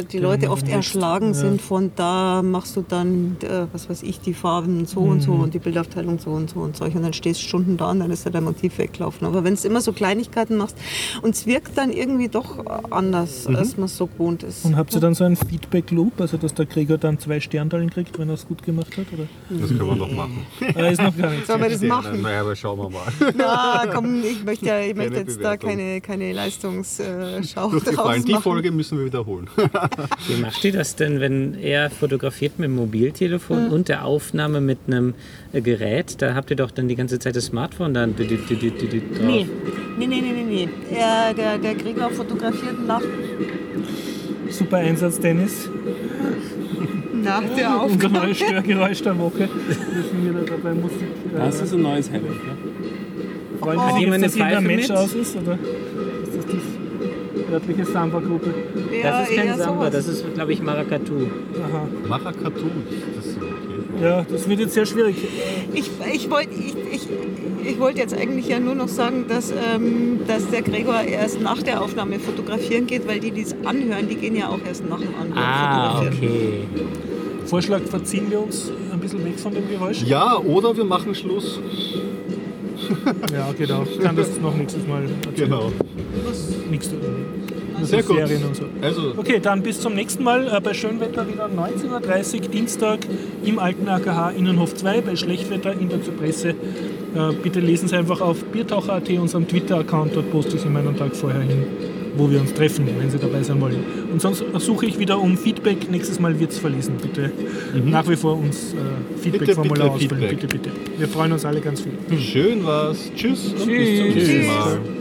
äh, die Leute oft erschlagen sind von da machst du dann, äh, was weiß ich, die Farben so und so und die Bildaufteilung so und so und so. Und dann stehst du Stunden da und dann ist ja dein Motiv weglaufen. Aber wenn du immer so Kleinigkeiten machst und es wirkt dann irgendwie doch anders, mhm. als man es so gewohnt ist. Und habt ihr dann so einen Feedback-Loop, also dass der Krieger dann zwei Sternteilen kriegt, wenn er es gut gemacht hat? Oder? Das können wir noch machen. Ah, ist noch gar nicht. Sollen wir das machen? Naja, aber schauen wir mal. Na, komm, ich möchte, ja, ich möchte jetzt Bewertung. da keine, keine Leistungsschau draus machen. Die Folge müssen wir wiederholen. Wie macht ihr das denn, wenn er fotografiert mit dem Mobiltelefon hm. und der Aufnahme mit einem Gerät? Da habt ihr doch dann die ganze Zeit das Smartphone dann drauf. Nee, nee, nee, nee, nee. Der, der, der Gregor fotografiert nach... Super Einsatz, Dennis. Nach der Aufnahme. Unser neues Störgeräusch der Woche. Das ist ein neues Highlight. Ja? Wollen oh, wir jetzt, dass jeder Mensch aus ist? Oder ist das die örtliche Samba-Gruppe? Ja, das ist kein Samba, sowas. Das ist, glaube ich, Maracatu. Aha. Maracatu? Das ist okay. Ja, das wird jetzt sehr schwierig. Ich, ich wollte ich, ich, ich wollt jetzt eigentlich ja nur noch sagen, dass, ähm, dass der Gregor erst nach der Aufnahme fotografieren geht, weil die, die es anhören, die gehen ja auch erst nach dem Anhören ah, fotografieren. Ah, okay. Vorschlag, verziehen wir uns ein bisschen weg von dem Geräusch? Ja, oder wir machen Schluss. Ja, genau. Ich kann das noch nächstes Mal erzählen. Genau. Was? Nichts. Sehr gut. Und so. Also okay, dann bis zum nächsten Mal äh, bei Schönwetter wieder neunzehn Uhr dreißig Dienstag im alten A K H Innenhof zwei, bei Schlechtwetter in der Zypresse. Äh, bitte lesen Sie einfach auf biertaucher punkt at, unserem Twitter-Account, dort poste ich immer einen Tag vorher hin, wo wir uns treffen, wenn Sie dabei sein wollen. Und sonst suche ich wieder um Feedback, nächstes Mal wird es verlesen. Bitte mhm. nach wie vor uns äh, Feedback-Formular ausfüllen. Bitte, bitte. Wir freuen uns alle ganz viel. Hm. Schön war's. Tschüss und Tschüss. Bis zum nächsten Mal.